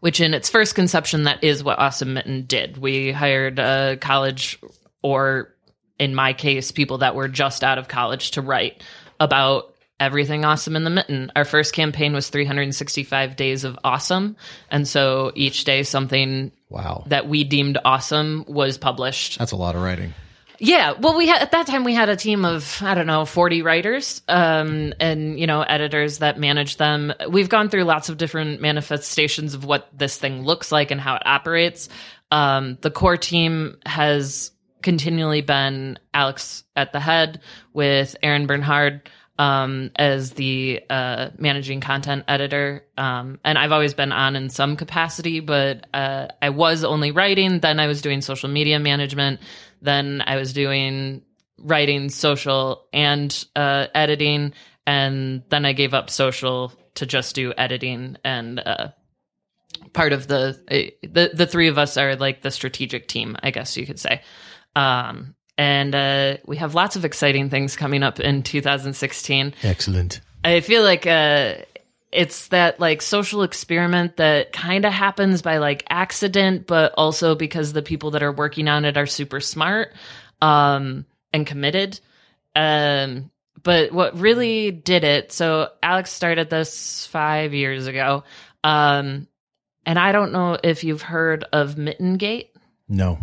which in its first conception, that is what Awesome Mitten did. We hired a college, or in my case, people that were just out of college to write about everything awesome in the mitten. Our first campaign was three hundred sixty-five days of awesome. And so each day something wow. that we deemed awesome was published. That's a lot of writing. Yeah. Well, we had, at that time we had a team of, I don't know, forty writers, um, and, you know, editors that managed them. We've gone through lots of different manifestations of what this thing looks like and how it operates. Um, the core team has continually been Alex at the head with Aaron Bernhard um, as the uh, managing content editor. Um, and I've always been on in some capacity, but uh, I was only writing. Then I was doing social media management. Then I was doing writing, social, and uh, editing. And then I gave up social to just do editing. And uh, part of the, the, the three of us are like the strategic team, I guess you could say. Um, and, uh, we have lots of exciting things coming up in two thousand sixteen. Excellent. I feel like, uh, it's that like social experiment that kind of happens by like accident, but also because the people that are working on it are super smart, um, and committed. Um, but what really did it, so Alex started this five years ago. Um, and I don't know if you've heard of Mittengate. No.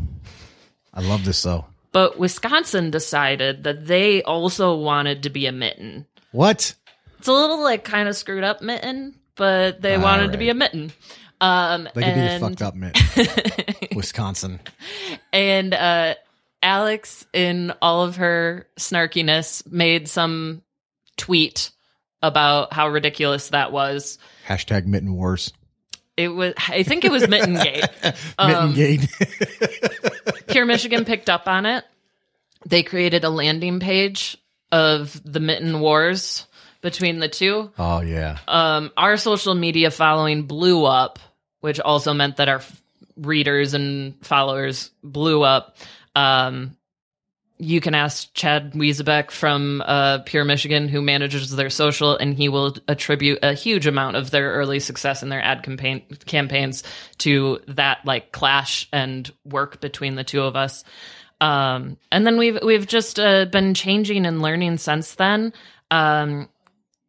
I love this, though. But Wisconsin decided that they also wanted to be a mitten. What? It's a little, like, kind of screwed up mitten, but they All wanted right. to be a mitten. Um, they could and... be a fucked up mitten. Wisconsin. And uh, Alex, in all of her snarkiness, made some tweet about how ridiculous that was. Hashtag Mitten Wars. It was. I think it was Mittengate. Um, Mittengate. Pure Michigan picked up on it. They created a landing page of the Mitten Wars between the two. Oh, yeah. Um, our social media following blew up, which also meant that our f- readers and followers blew up. Um, you can ask Chad Wiesebeck from uh, Pure Michigan, who manages their social, and he will attribute a huge amount of their early success in their ad campaign campaigns to that like clash and work between the two of us. Um, and then we've we've just uh, been changing and learning since then. Um,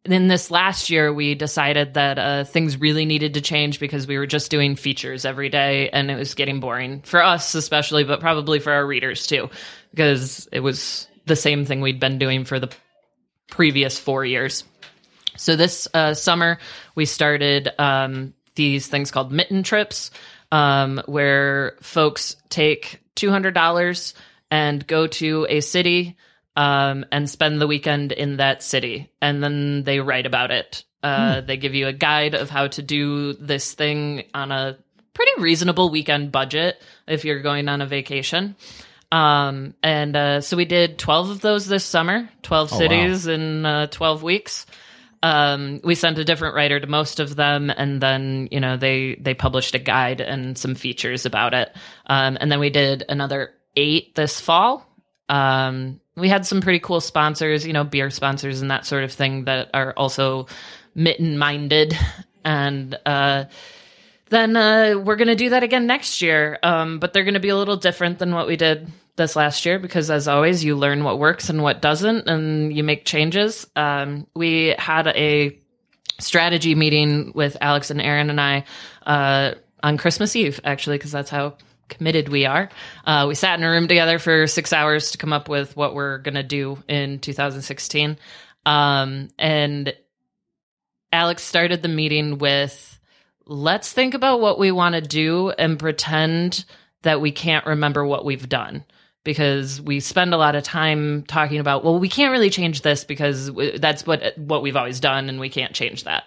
in this last year, we decided that uh, things really needed to change because we were just doing features every day, and it was getting boring for us especially, but probably for our readers too. Because it was the same thing we'd been doing for the previous four years. So this uh, summer, we started um, these things called mitten trips, um, where folks take two hundred dollars and go to a city um, and spend the weekend in that city. And then they write about it. Uh, hmm. They give you a guide of how to do this thing on a pretty reasonable weekend budget if you're going on a vacation. Um, and uh, so we did twelve of those this summer, twelve oh, cities wow. in uh, twelve weeks. Um, we sent a different writer to most of them, and then, you know, they, they published a guide and some features about it. Um, and then we did another eight this fall. Um, we had some pretty cool sponsors, you know, beer sponsors and that sort of thing that are also mitten-minded. And uh, then uh, we're going to do that again next year, um, but they're going to be a little different than what we did this last year, because as always you learn what works and what doesn't and you make changes. Um, we had a strategy meeting with Alex and Aaron and I uh, on Christmas Eve, actually, because that's how committed we are. Uh, we sat in a room together for six hours to come up with what we're going to do in two thousand sixteen. Um, and Alex started the meeting with, let's think about what we want to do and pretend that we can't remember what we've done, because we spend a lot of time talking about, well, we can't really change this because w- that's what what we've always done and we can't change that.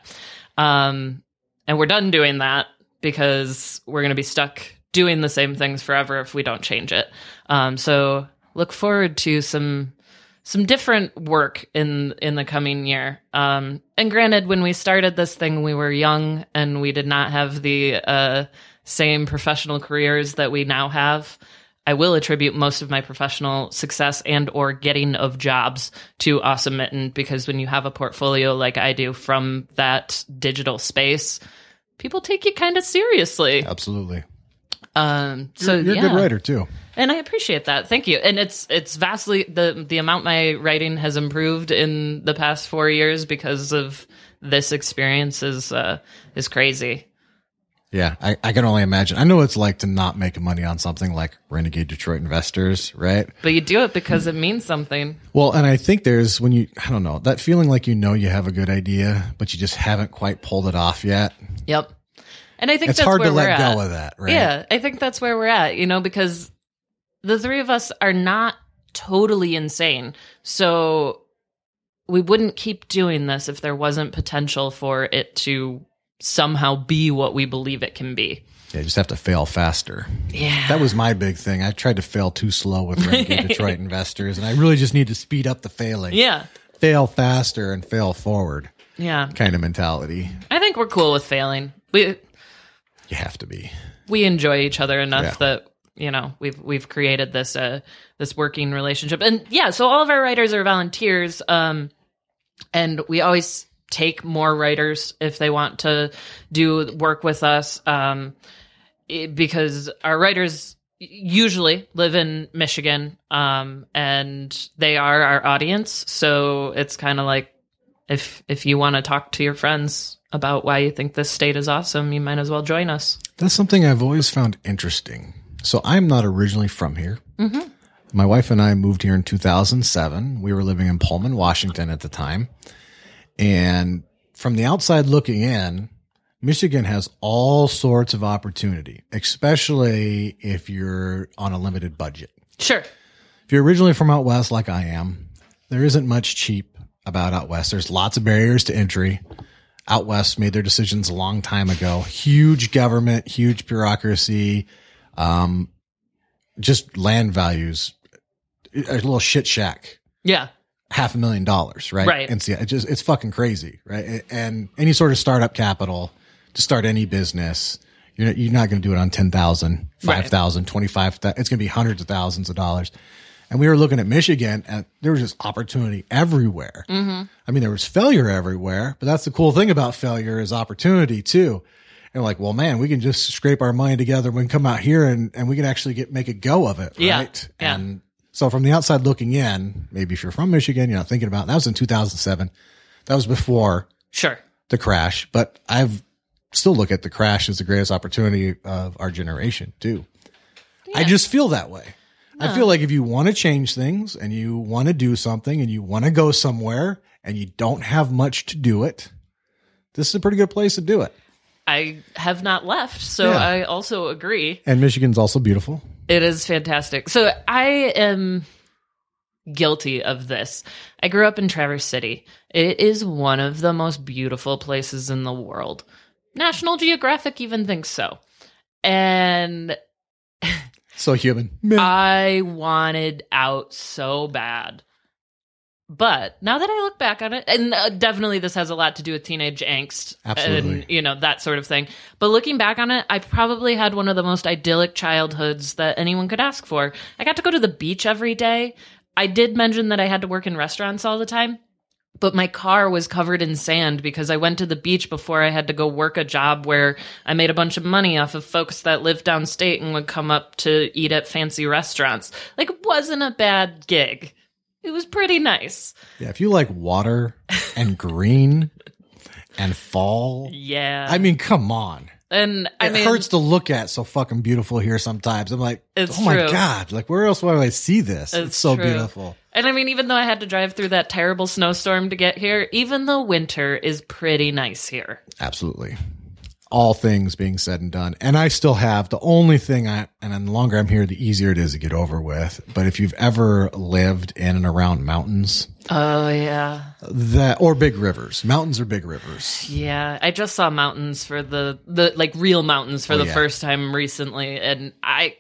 Um, and we're done doing that because we're going to be stuck doing the same things forever if we don't change it. Um, so look forward to some some different work in in the coming year. Um, and granted, when we started this thing, we were young and we did not have the uh, same professional careers that we now have. I will attribute most of my professional success and or getting of jobs to Awesome Mitten, because when you have a portfolio like I do from that digital space, people take you kind of seriously. Absolutely. Um, so you're, you're yeah. a good writer too. And I appreciate that. Thank you. And it's, it's vastly, the, the amount my writing has improved in the past four years because of this experience is, uh, is crazy. Yeah. I, I can only imagine. I know what it's like to not make money on something like Renegade Detroit Investors, right? But you do it because it means something. Well, and I think there's when you, I don't know, that feeling like, you know, you have a good idea, but you just haven't quite pulled it off yet. Yep. And I think it's that's hard where to we're let at. go of that, right? Yeah. I think that's where we're at, you know, because the three of us are not totally insane. So we wouldn't keep doing this if there wasn't potential for it to somehow be what we believe it can be. Yeah, you just have to fail faster. Yeah. That was my big thing. I tried to fail too slow with Renegade Detroit Investors, and I really just need to speed up the failing. Yeah. Fail faster and fail forward. Yeah. Kind of mentality. I think we're cool with failing. We You have to be. We enjoy each other enough yeah. that you know, we've we've created this uh this working relationship. And yeah, so all of our writers are volunteers, um and we always take more writers if they want to do work with us, um it, because our writers usually live in Michigan, um and they are our audience. So it's kind of like, if if you want to talk to your friends about why you think this state is awesome, you might as well join us. That's something I've always found interesting. So I'm not originally from here. Mm-hmm. My wife and I moved here in two thousand seven. We were living in Pullman, Washington at the time. And from the outside looking in, Michigan has all sorts of opportunity, especially if you're on a limited budget. Sure. If you're originally from out west like I am, there isn't much cheap about out west. There's lots of barriers to entry. Out west made their decisions a long time ago. Huge government, huge bureaucracy. Um, just land values, a little shit shack. Yeah. Half a million dollars. Right. Right. And see, it just, it's fucking crazy. Right. And any sort of startup capital to start any business, you're not, you're not going to do it on ten thousand, five thousand, right. twenty-five thousand. It's going to be hundreds of thousands of dollars. And we were looking at Michigan and there was just opportunity everywhere. Mm-hmm. I mean, there was failure everywhere, but that's the cool thing about failure is opportunity too. And like, well, man, we can just scrape our money together. We can come out here and, and we can actually get make a go of it, right? Yeah. And so from the outside looking in, maybe if you're from Michigan, you're not thinking about it. That was in two thousand seven. That was before sure the crash. But I've still look at the crash as the greatest opportunity of our generation, too. Yeah. I just feel that way. No. I feel like if you want to change things and you want to do something and you want to go somewhere and you don't have much to do it, this is a pretty good place to do it. I have not left, so yeah. I also agree. And Michigan's also beautiful. It is fantastic. So I am guilty of this. I grew up in Traverse City. It is one of the most beautiful places in the world. National Geographic even thinks so. And so human. I wanted out so bad. But now that I look back on it, and uh, definitely this has a lot to do with teenage angst. Absolutely. And, you know, that sort of thing. But looking back on it, I probably had one of the most idyllic childhoods that anyone could ask for. I got to go to the beach every day. I did mention that I had to work in restaurants all the time, but my car was covered in sand because I went to the beach before I had to go work a job where I made a bunch of money off of folks that lived downstate and would come up to eat at fancy restaurants. Like, it wasn't a bad gig. It was pretty nice. Yeah, if you like water and green and fall. Yeah. I mean, come on. And I it mean, hurts to look at so fucking beautiful here sometimes. I'm like, it's oh true. my God, like where else would I see this? It's, it's so true. beautiful. And I mean, even though I had to drive through that terrible snowstorm to get here, even the winter is pretty nice here. Absolutely. All things being said and done. And I still have the only thing I, and the longer I'm here, the easier it is to get over with. But if you've ever lived in and around mountains. Oh, yeah. That, or big rivers. Mountains are big rivers. Yeah. I just saw mountains for the, the like real mountains for oh, the yeah. first time recently. And I,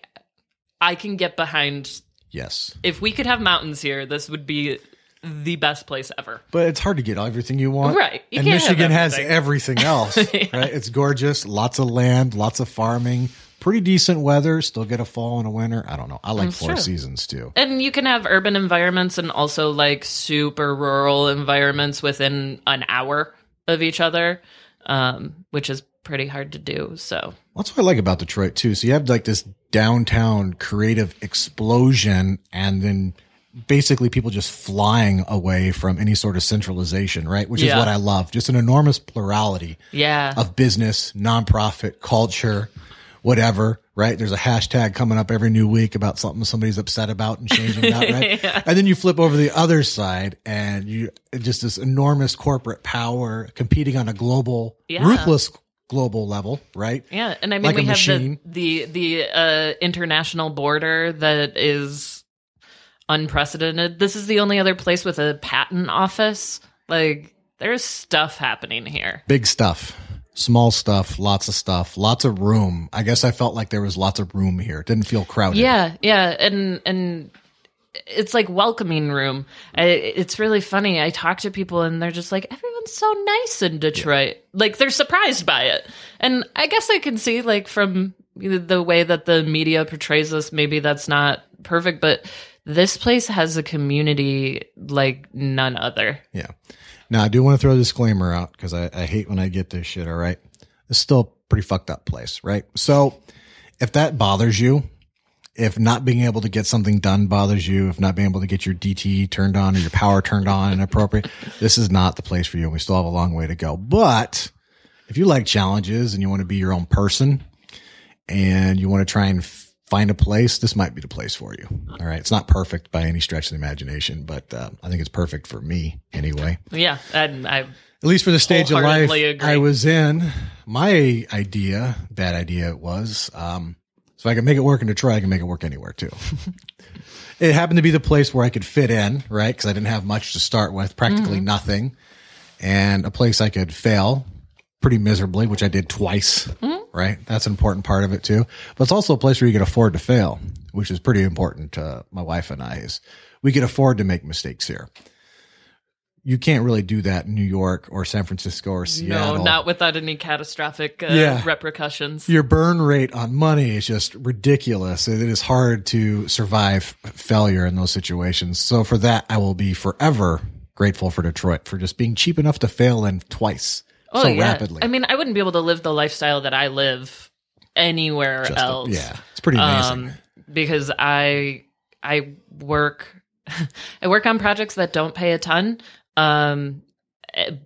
I can get behind. Yes. If we could have mountains here, this would be the best place ever. But it's hard to get everything you want. Right. You and can't Michigan have everything. has everything else. yeah. Right? It's gorgeous. Lots of land, lots of farming, pretty decent weather, still get a fall and a winter. I don't know. I like That's four true. seasons too. And you can have urban environments and also like super rural environments within an hour of each other, um, which is pretty hard to do. So that's what I like about Detroit too. So you have like this downtown creative explosion and then basically people just flying away from any sort of centralization, right? Which yeah. is what I love. Just an enormous plurality yeah. of business, nonprofit, culture, whatever, right? There's a hashtag coming up every new week about something somebody's upset about and changing that, right? yeah. And then you flip over to the other side and you just this enormous corporate power competing on a global, yeah. ruthless global level, right? Yeah. And I mean, like we have the, the, the uh, international border that is unprecedented. This is the only other place with a patent office. Like, there's stuff happening here. Big stuff, small stuff, lots of stuff, lots of room. I guess I felt like there was lots of room here. It didn't feel crowded. Yeah, yeah. And and it's like welcoming room. I, it's really funny. I talk to people and they're just like, everyone's so nice in Detroit. Yeah. Like, they're surprised by it. And I guess I can see, like, from the way that the media portrays us, maybe that's not perfect, but this place has a community like none other. Yeah. Now, I do want to throw a disclaimer out because I, I hate when I get this shit, all right? It's still a pretty fucked up place, right? So if that bothers you, if not being able to get something done bothers you, if not being able to get your D T E turned on or your power turned on and appropriate, this is not the place for you, and we still have a long way to go. But if you like challenges and you want to be your own person and you want to try and find a place, this might be the place for you. All right. It's not perfect by any stretch of the imagination, but uh, I think it's perfect for me anyway. Yeah. And I, at least for the stage of life agree. I was in, my idea, bad idea it was, um, so I can make it work in Detroit, I can make it work anywhere too. It happened to be the place where I could fit in, right? Because I didn't have much to start with, practically mm-hmm. nothing, and a place I could fail pretty miserably, which I did twice. Mm-hmm. Right? That's an important part of it too. But it's also a place where you can afford to fail, which is pretty important to my wife and I, is we can afford to make mistakes here. You can't really do that in New York or San Francisco or Seattle. No, not without any catastrophic uh, yeah. repercussions. Your burn rate on money is just ridiculous. It is hard to survive failure in those situations. So for that, I will be forever grateful for Detroit for just being cheap enough to fail in twice. Oh, so yeah. rapidly. I mean, I wouldn't be able to live the lifestyle that I live anywhere Just else. A, yeah, it's pretty amazing. Um, because I I work I work on projects that don't pay a ton, um,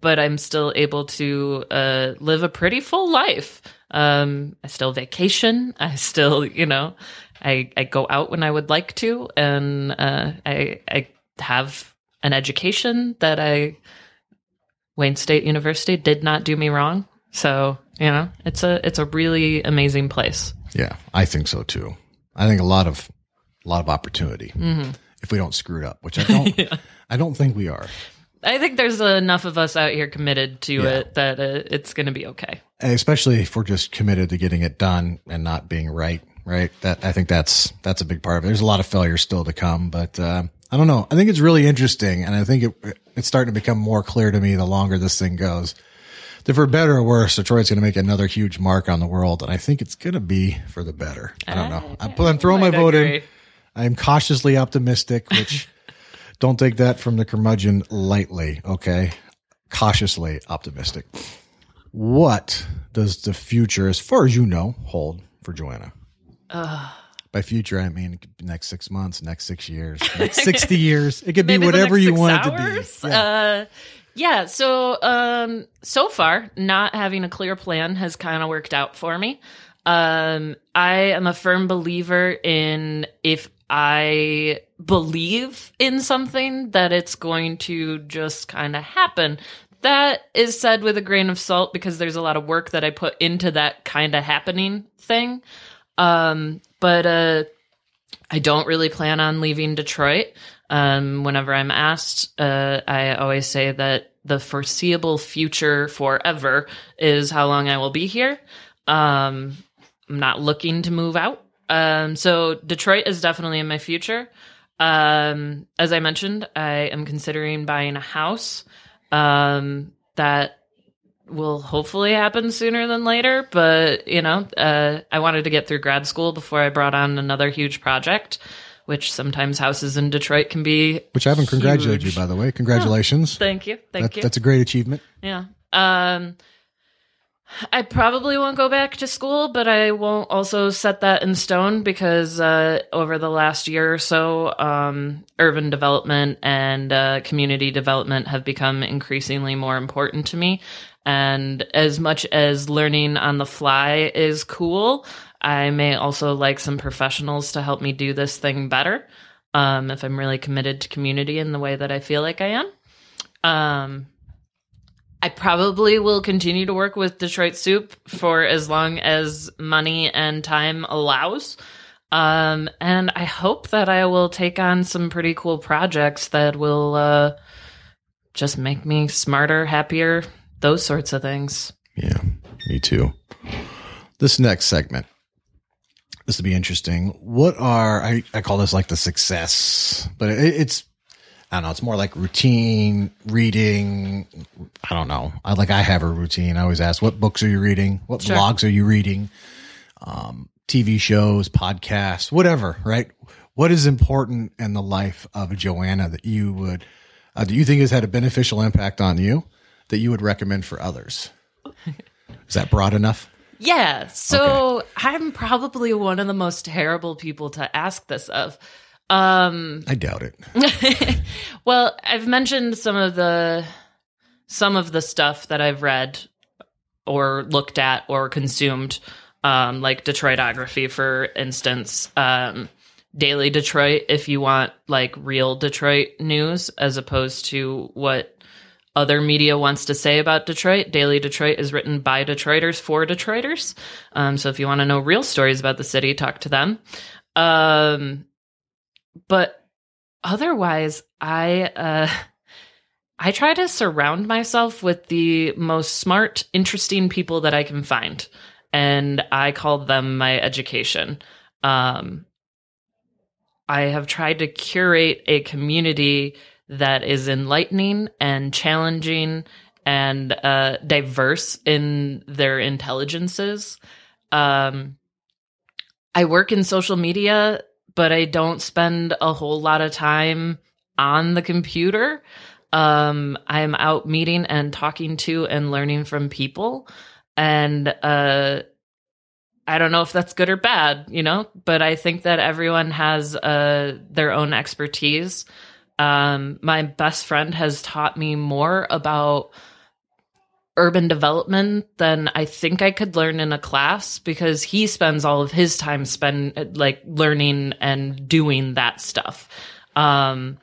but I'm still able to uh, live a pretty full life. Um, I still vacation. I still, you know, I, I go out when I would like to, and uh, I I have an education that I. Wayne State University did not do me wrong. So You know, it's a it's a really amazing place. Yeah, I think so too. I think a lot of a lot of opportunity mm-hmm. if we don't screw it up, which I don't. yeah. I don't think we are. I think there's enough of us out here committed to yeah. it that uh, it's going to be okay. And especially if we're just committed to getting it done and not being right, right? That I think that's that's a big part of it. There's a lot of failure still to come, but uh, I don't know. I think it's really interesting, and I think it, it's starting to become more clear to me the longer this thing goes. That for better or worse, Detroit's going to make another huge mark on the world, and I think it's going to be for the better. I don't know. Uh, I'm, yeah, I'm throwing my vote in. I'm cautiously optimistic, which... Don't take that from the curmudgeon lightly, okay? Cautiously optimistic. What does the future, as far as you know, hold for Joanna? Uh, By future, I mean next six months, next six years, next sixty years. It could be whatever you want hours? it to be. Yeah. Uh, yeah, so um, so far, not having a clear plan has kind of worked out for me. Um, I am a firm believer in if I believe in something that it's going to just kind of happen. That is said with a grain of salt because there's a lot of work that I put into that kind of happening thing. Um, but uh, I don't really plan on leaving Detroit. Um, whenever I'm asked, uh, I always say that the foreseeable future forever is how long I will be here. Um, I'm not looking to move out. Um, so Detroit is definitely in my future. Um, as I mentioned, I am considering buying a house, um, that will hopefully happen sooner than later. But, you know, uh, I wanted to get through grad school before I brought on another huge project, which sometimes houses in Detroit can be, which I haven't huge. congratulated you, by the way. Congratulations. Oh, thank you. Thank that, you. That's a great achievement. Yeah. Um, I probably won't go back to school, but I won't also set that in stone because uh, over the last year or so, um, urban development and uh, community development have become increasingly more important to me. And as much as learning on the fly is cool, I may also like some professionals to help me do this thing better um, if I'm really committed to community in the way that I feel like I am. Um I probably will continue to work with Detroit Soup for as long as money and time allows. Um, and I hope that I will take on some pretty cool projects that will uh, just make me smarter, happier, those sorts of things. Yeah, me too. This next segment, this will be interesting. What are, I, I call this like the success, but it, it's, I don't know. It's more like routine reading. I don't know. I like I have a routine. I always ask, what books are you reading? What sure. blogs are you reading? Um, T V shows, podcasts, whatever, right? What is important in the life of Joanna that you would, uh, that you think has had a beneficial impact on you that you would recommend for others? Is that broad enough? Yeah. So okay. I'm probably one of the most terrible people to ask this of. Um, I doubt it. Well, I've mentioned some of the some of the stuff that I've read or looked at or consumed, um, like Detroitography, for instance, um, Daily Detroit, if you want like real Detroit news as opposed to what other media wants to say about Detroit. Daily Detroit is written by Detroiters for Detroiters. Um, so if you want to know real stories about the city, talk to them. Um, But otherwise, I uh, I try to surround myself with the most smart, interesting people that I can find. And I call them my education. Um, I have tried to curate a community that is enlightening and challenging and uh, diverse in their intelligences. Um, I work in social media, but I don't spend a whole lot of time on the computer. Um, I'm out meeting and talking to and learning from people. And uh, I don't know if that's good or bad, you know, but I think that everyone has uh, their own expertise. Um, my best friend has taught me more about urban development than I think I could learn in a class because he spends all of his time spend like learning and doing that stuff. Um,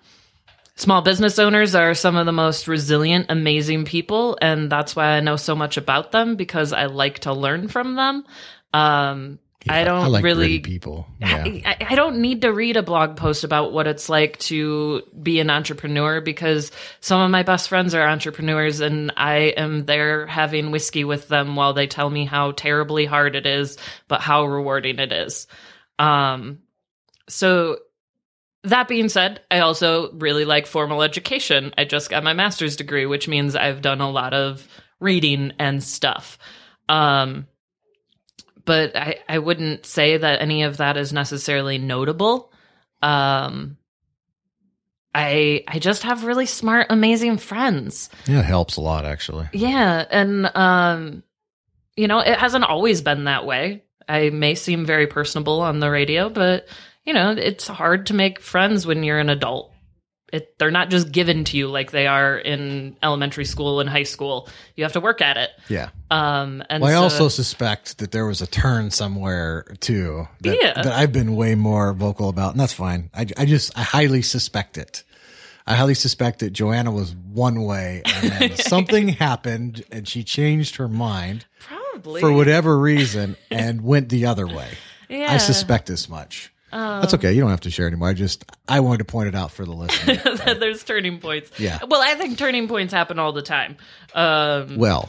Small business owners are some of the most resilient, amazing people, and that's why I know so much about them, because I like to learn from them. Um, yeah, I don't I like really people. Yeah. I, I don't need to read a blog post about what it's like to be an entrepreneur, because some of my best friends are entrepreneurs, and I am there having whiskey with them while they tell me how terribly hard it is, but how rewarding it is. Um, so that being said, I also really like formal education. I just got my master's degree, which means I've done a lot of reading and stuff. Um, But I, I wouldn't say that any of that is necessarily notable. Um, I I just have really smart, amazing friends. Yeah, it helps a lot, actually. Yeah, and, um, you know, it hasn't always been that way. I may seem very personable on the radio, but, you know, it's hard to make friends when you're an adult. It, they're not just given to you like they are in elementary school and high school. You have to work at it. Yeah. Um, and well, I so, also suspect that there was a turn somewhere, too, that, yeah. that I've been way more vocal about. And that's fine. I, I just I highly suspect it. I highly suspect that Joanna was one way, and then something happened, and she changed her mind. Probably. For whatever reason, and went the other way. Yeah. I suspect as much. Um, That's okay. You don't have to share anymore. I just, I wanted to point it out for the listener. Right? There's turning points. Yeah. Well, I think turning points happen all the time. Um, well,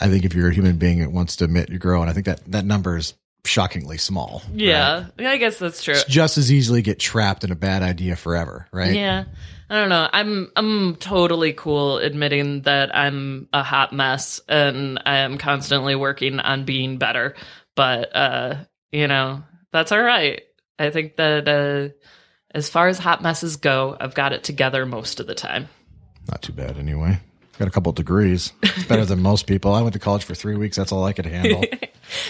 I think if you're a human being that wants to admit you grow, and I think that, that number is shockingly small. Yeah. Right? I guess that's true. It's just as easily get trapped in a bad idea forever, right? Yeah. I don't know. I'm I'm totally cool admitting that I'm a hot mess and I am constantly working on being better. But, uh, you know... That's all right. I think that uh, as far as hot messes go, I've got it together most of the time. Not too bad anyway. Got a couple of degrees. It's better than most people. I went to college for three weeks. That's all I could handle.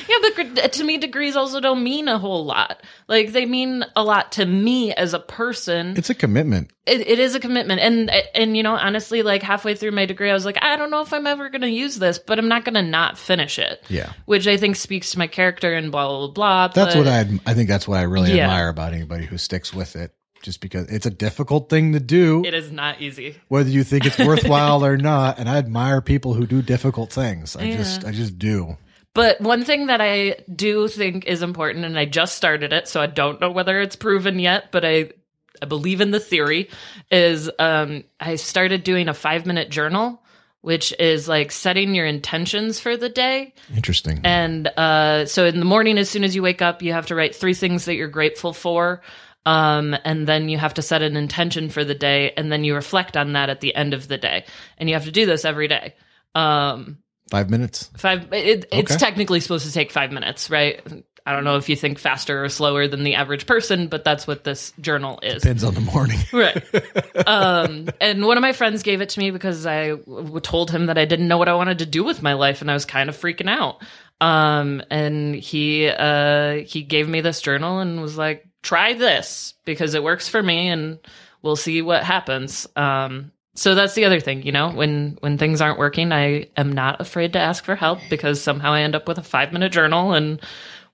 Yeah, but to me, degrees also don't mean a whole lot. Like, they mean a lot to me as a person. It's a commitment. It, it is a commitment. And, and you know, honestly, like, halfway through my degree, I was like, I don't know if I'm ever going to use this, but I'm not going to not finish it. Yeah. Which I think speaks to my character and blah, blah, blah. That's but, what I, I think that's what I really yeah. admire about anybody who sticks with it. Just because it's a difficult thing to do. It is not easy. Whether you think it's worthwhile or not. And I admire people who do difficult things. I yeah. just, I just do. But one thing that I do think is important, and I just started it, so I don't know whether it's proven yet, but I, I believe in the theory, is um, I started doing a five minute journal, which is like setting your intentions for the day. Interesting. And uh, so in the morning, as soon as you wake up, you have to write three things that you're grateful for. Um, and then you have to set an intention for the day, and then you reflect on that at the end of the day. And you have to do this every day. Um, Five minutes. Five. It, okay. It's technically supposed to take five minutes, right? I don't know if you think faster or slower than the average person, but that's what this journal is. Depends on the morning, right? Um, and one of my friends gave it to me because I w- told him that I didn't know what I wanted to do with my life, and I was kind of freaking out. Um, and he uh, he gave me this journal and was like, "Try this because it works for me, and we'll see what happens." Um, So that's the other thing, you know, when, when things aren't working, I am not afraid to ask for help, because somehow I end up with a five minute journal, and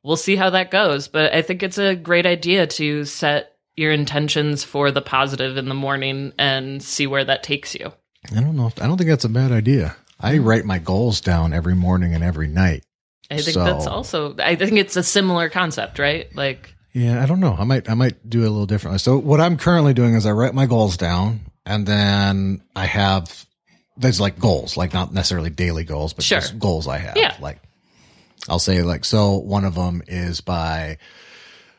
we'll see how that goes. But I think it's a great idea to set your intentions for the positive in the morning and see where that takes you. I don't know. If, I don't think that's a bad idea. I write my goals down every morning and every night. I think so. That's also, I think it's a similar concept, right? Like, yeah, I don't know. I might, I might do it a little differently. So what I'm currently doing is I write my goals down. And then I have, there's like goals, like not necessarily daily goals, but sure. just goals I have. Yeah. Like I'll say like, so one of them is by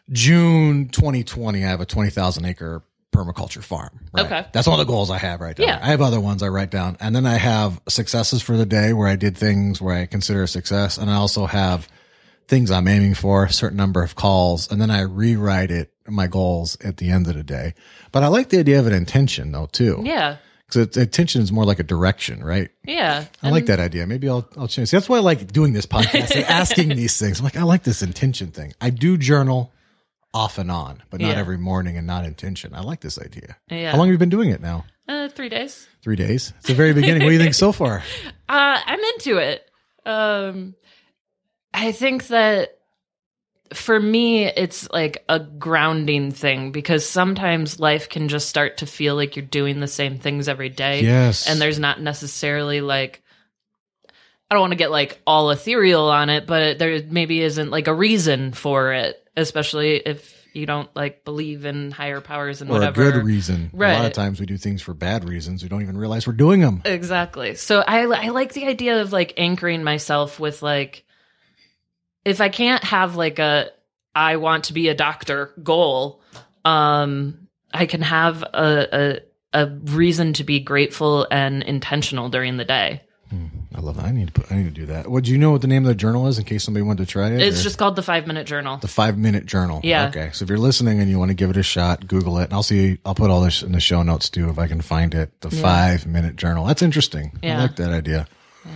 June twenty twenty, I have a twenty thousand acre permaculture farm. Right? Okay. That's one of the goals I have right now. Yeah. I have other ones I write down. And then I have successes for the day where I did things where I consider a success. And I also have things I'm aiming for, a certain number of calls. And then I rewrite it. My goals at the end of the day. But I like the idea of an intention though too. Yeah. Because intention is more like a direction, right? Yeah. I like that idea. Maybe I'll I'll change. That's why I like doing this podcast and asking these things. I'm like, I like this intention thing. I do journal off and on, but not yeah. every morning and not intention. I like this idea. Yeah. How long have you been doing it now? Uh, three days. Three days. It's the very beginning. What do you think so far? Uh, I'm into it. Um, I think that for me, it's like a grounding thing, because sometimes life can just start to feel like you're doing the same things every day. Yes. And there's not necessarily like, I don't want to get like all ethereal on it, but there maybe isn't like a reason for it, especially if you don't like believe in higher powers and or whatever. A good reason. Right. A lot of times we do things for bad reasons. We don't even realize we're doing them. Exactly. So I, I like the idea of like anchoring myself with like, if I can't have like a, I want to be a doctor goal, um, I can have a, a, a reason to be grateful and intentional during the day. I love that. I need to put, I need to do that. What do you know what the name of the journal is in case somebody wanted to try it? It's or? just called the Five Minute Journal. The Five Minute Journal. Yeah. Okay. So if you're listening and you want to give it a shot, Google it. And I'll see. I'll put all this in the show notes too if I can find it. The yeah. Five Minute Journal. That's interesting. Yeah. I like that idea. Yeah.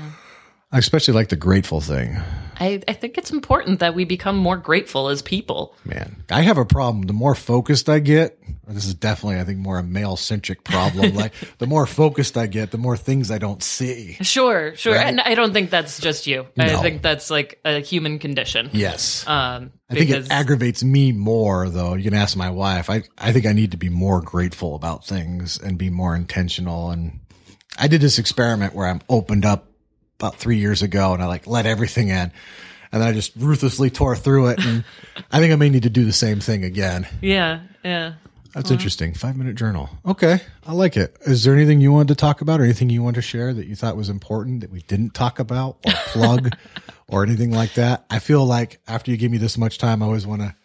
I especially like the grateful thing. I, I think it's important that we become more grateful as people. Man, I have a problem. The more focused I get, this is definitely, I think, more a male-centric problem. Like, the more focused I get, the more things I don't see. Sure, sure. Right? And I don't think that's just you. No. I think that's like a human condition. Yes. Um, I think it aggravates me more, though. You can ask my wife. I, I think I need to be more grateful about things and be more intentional. And I did this experiment where I'm opened up about three years ago, and I like let everything in, and then I just ruthlessly tore through it. And I think I may need to do the same thing again. Yeah. Yeah. That's well. interesting. Five Minute Journal. Okay. I like it. Is there anything you wanted to talk about or anything you want to share that you thought was important that we didn't talk about or plug or anything like that? I feel like after you give me this much time, I always want to,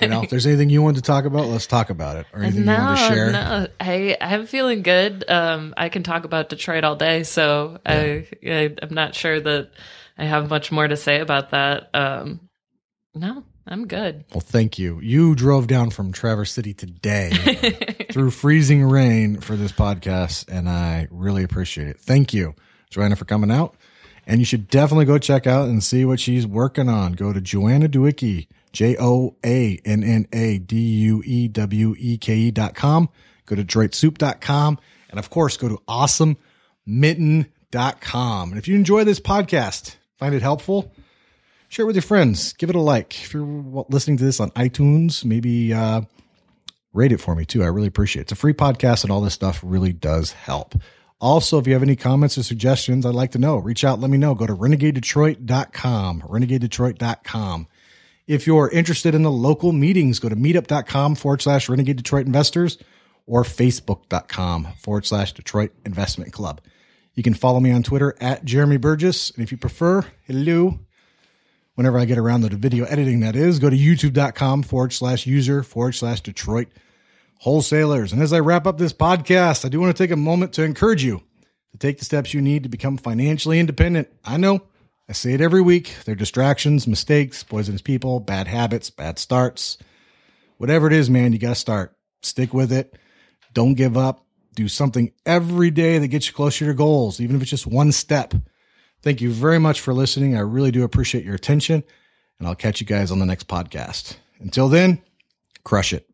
you know, if there's anything you want to talk about, let's talk about it. Or anything no, you want to share. No, I, I'm feeling good. Um, I can talk about Detroit all day, so yeah. I, I, I'm not sure that I have much more to say about that. Um, no, I'm good. Well, thank you. You drove down from Traverse City today through freezing rain for this podcast, and I really appreciate it. Thank you, Joanna, for coming out. And you should definitely go check out and see what she's working on. Go to Joanna Dwyecki. J O A N N A D U E W E K E dot com. Go to Detroit Soup dot com. And, of course, go to Awesome Mitten dot com. And if you enjoy this podcast, find it helpful, share it with your friends. Give it a like. If you're listening to this on iTunes, maybe uh, rate it for me, too. I really appreciate it. It's a free podcast, and all this stuff really does help. Also, if you have any comments or suggestions, I'd like to know. Reach out. Let me know. Go to Renegade Detroit dot com. Renegade Detroit dot com. If you're interested in the local meetings, go to meetup.com forward slash Renegade Detroit Investors or Facebook.com forward slash Detroit Investment Club. You can follow me on Twitter at Jeremy Burgess. And if you prefer, hello, whenever I get around to the video editing, that is, go to YouTube.com forward slash user forward slash Detroit Wholesalers. And as I wrap up this podcast, I do want to take a moment to encourage you to take the steps you need to become financially independent. I know. I say it every week. They're distractions, mistakes, poisonous people, bad habits, bad starts. Whatever it is, man, you got to start. Stick with it. Don't give up. Do something every day that gets you closer to your goals, even if it's just one step. Thank you very much for listening. I really do appreciate your attention, and I'll catch you guys on the next podcast. Until then, crush it.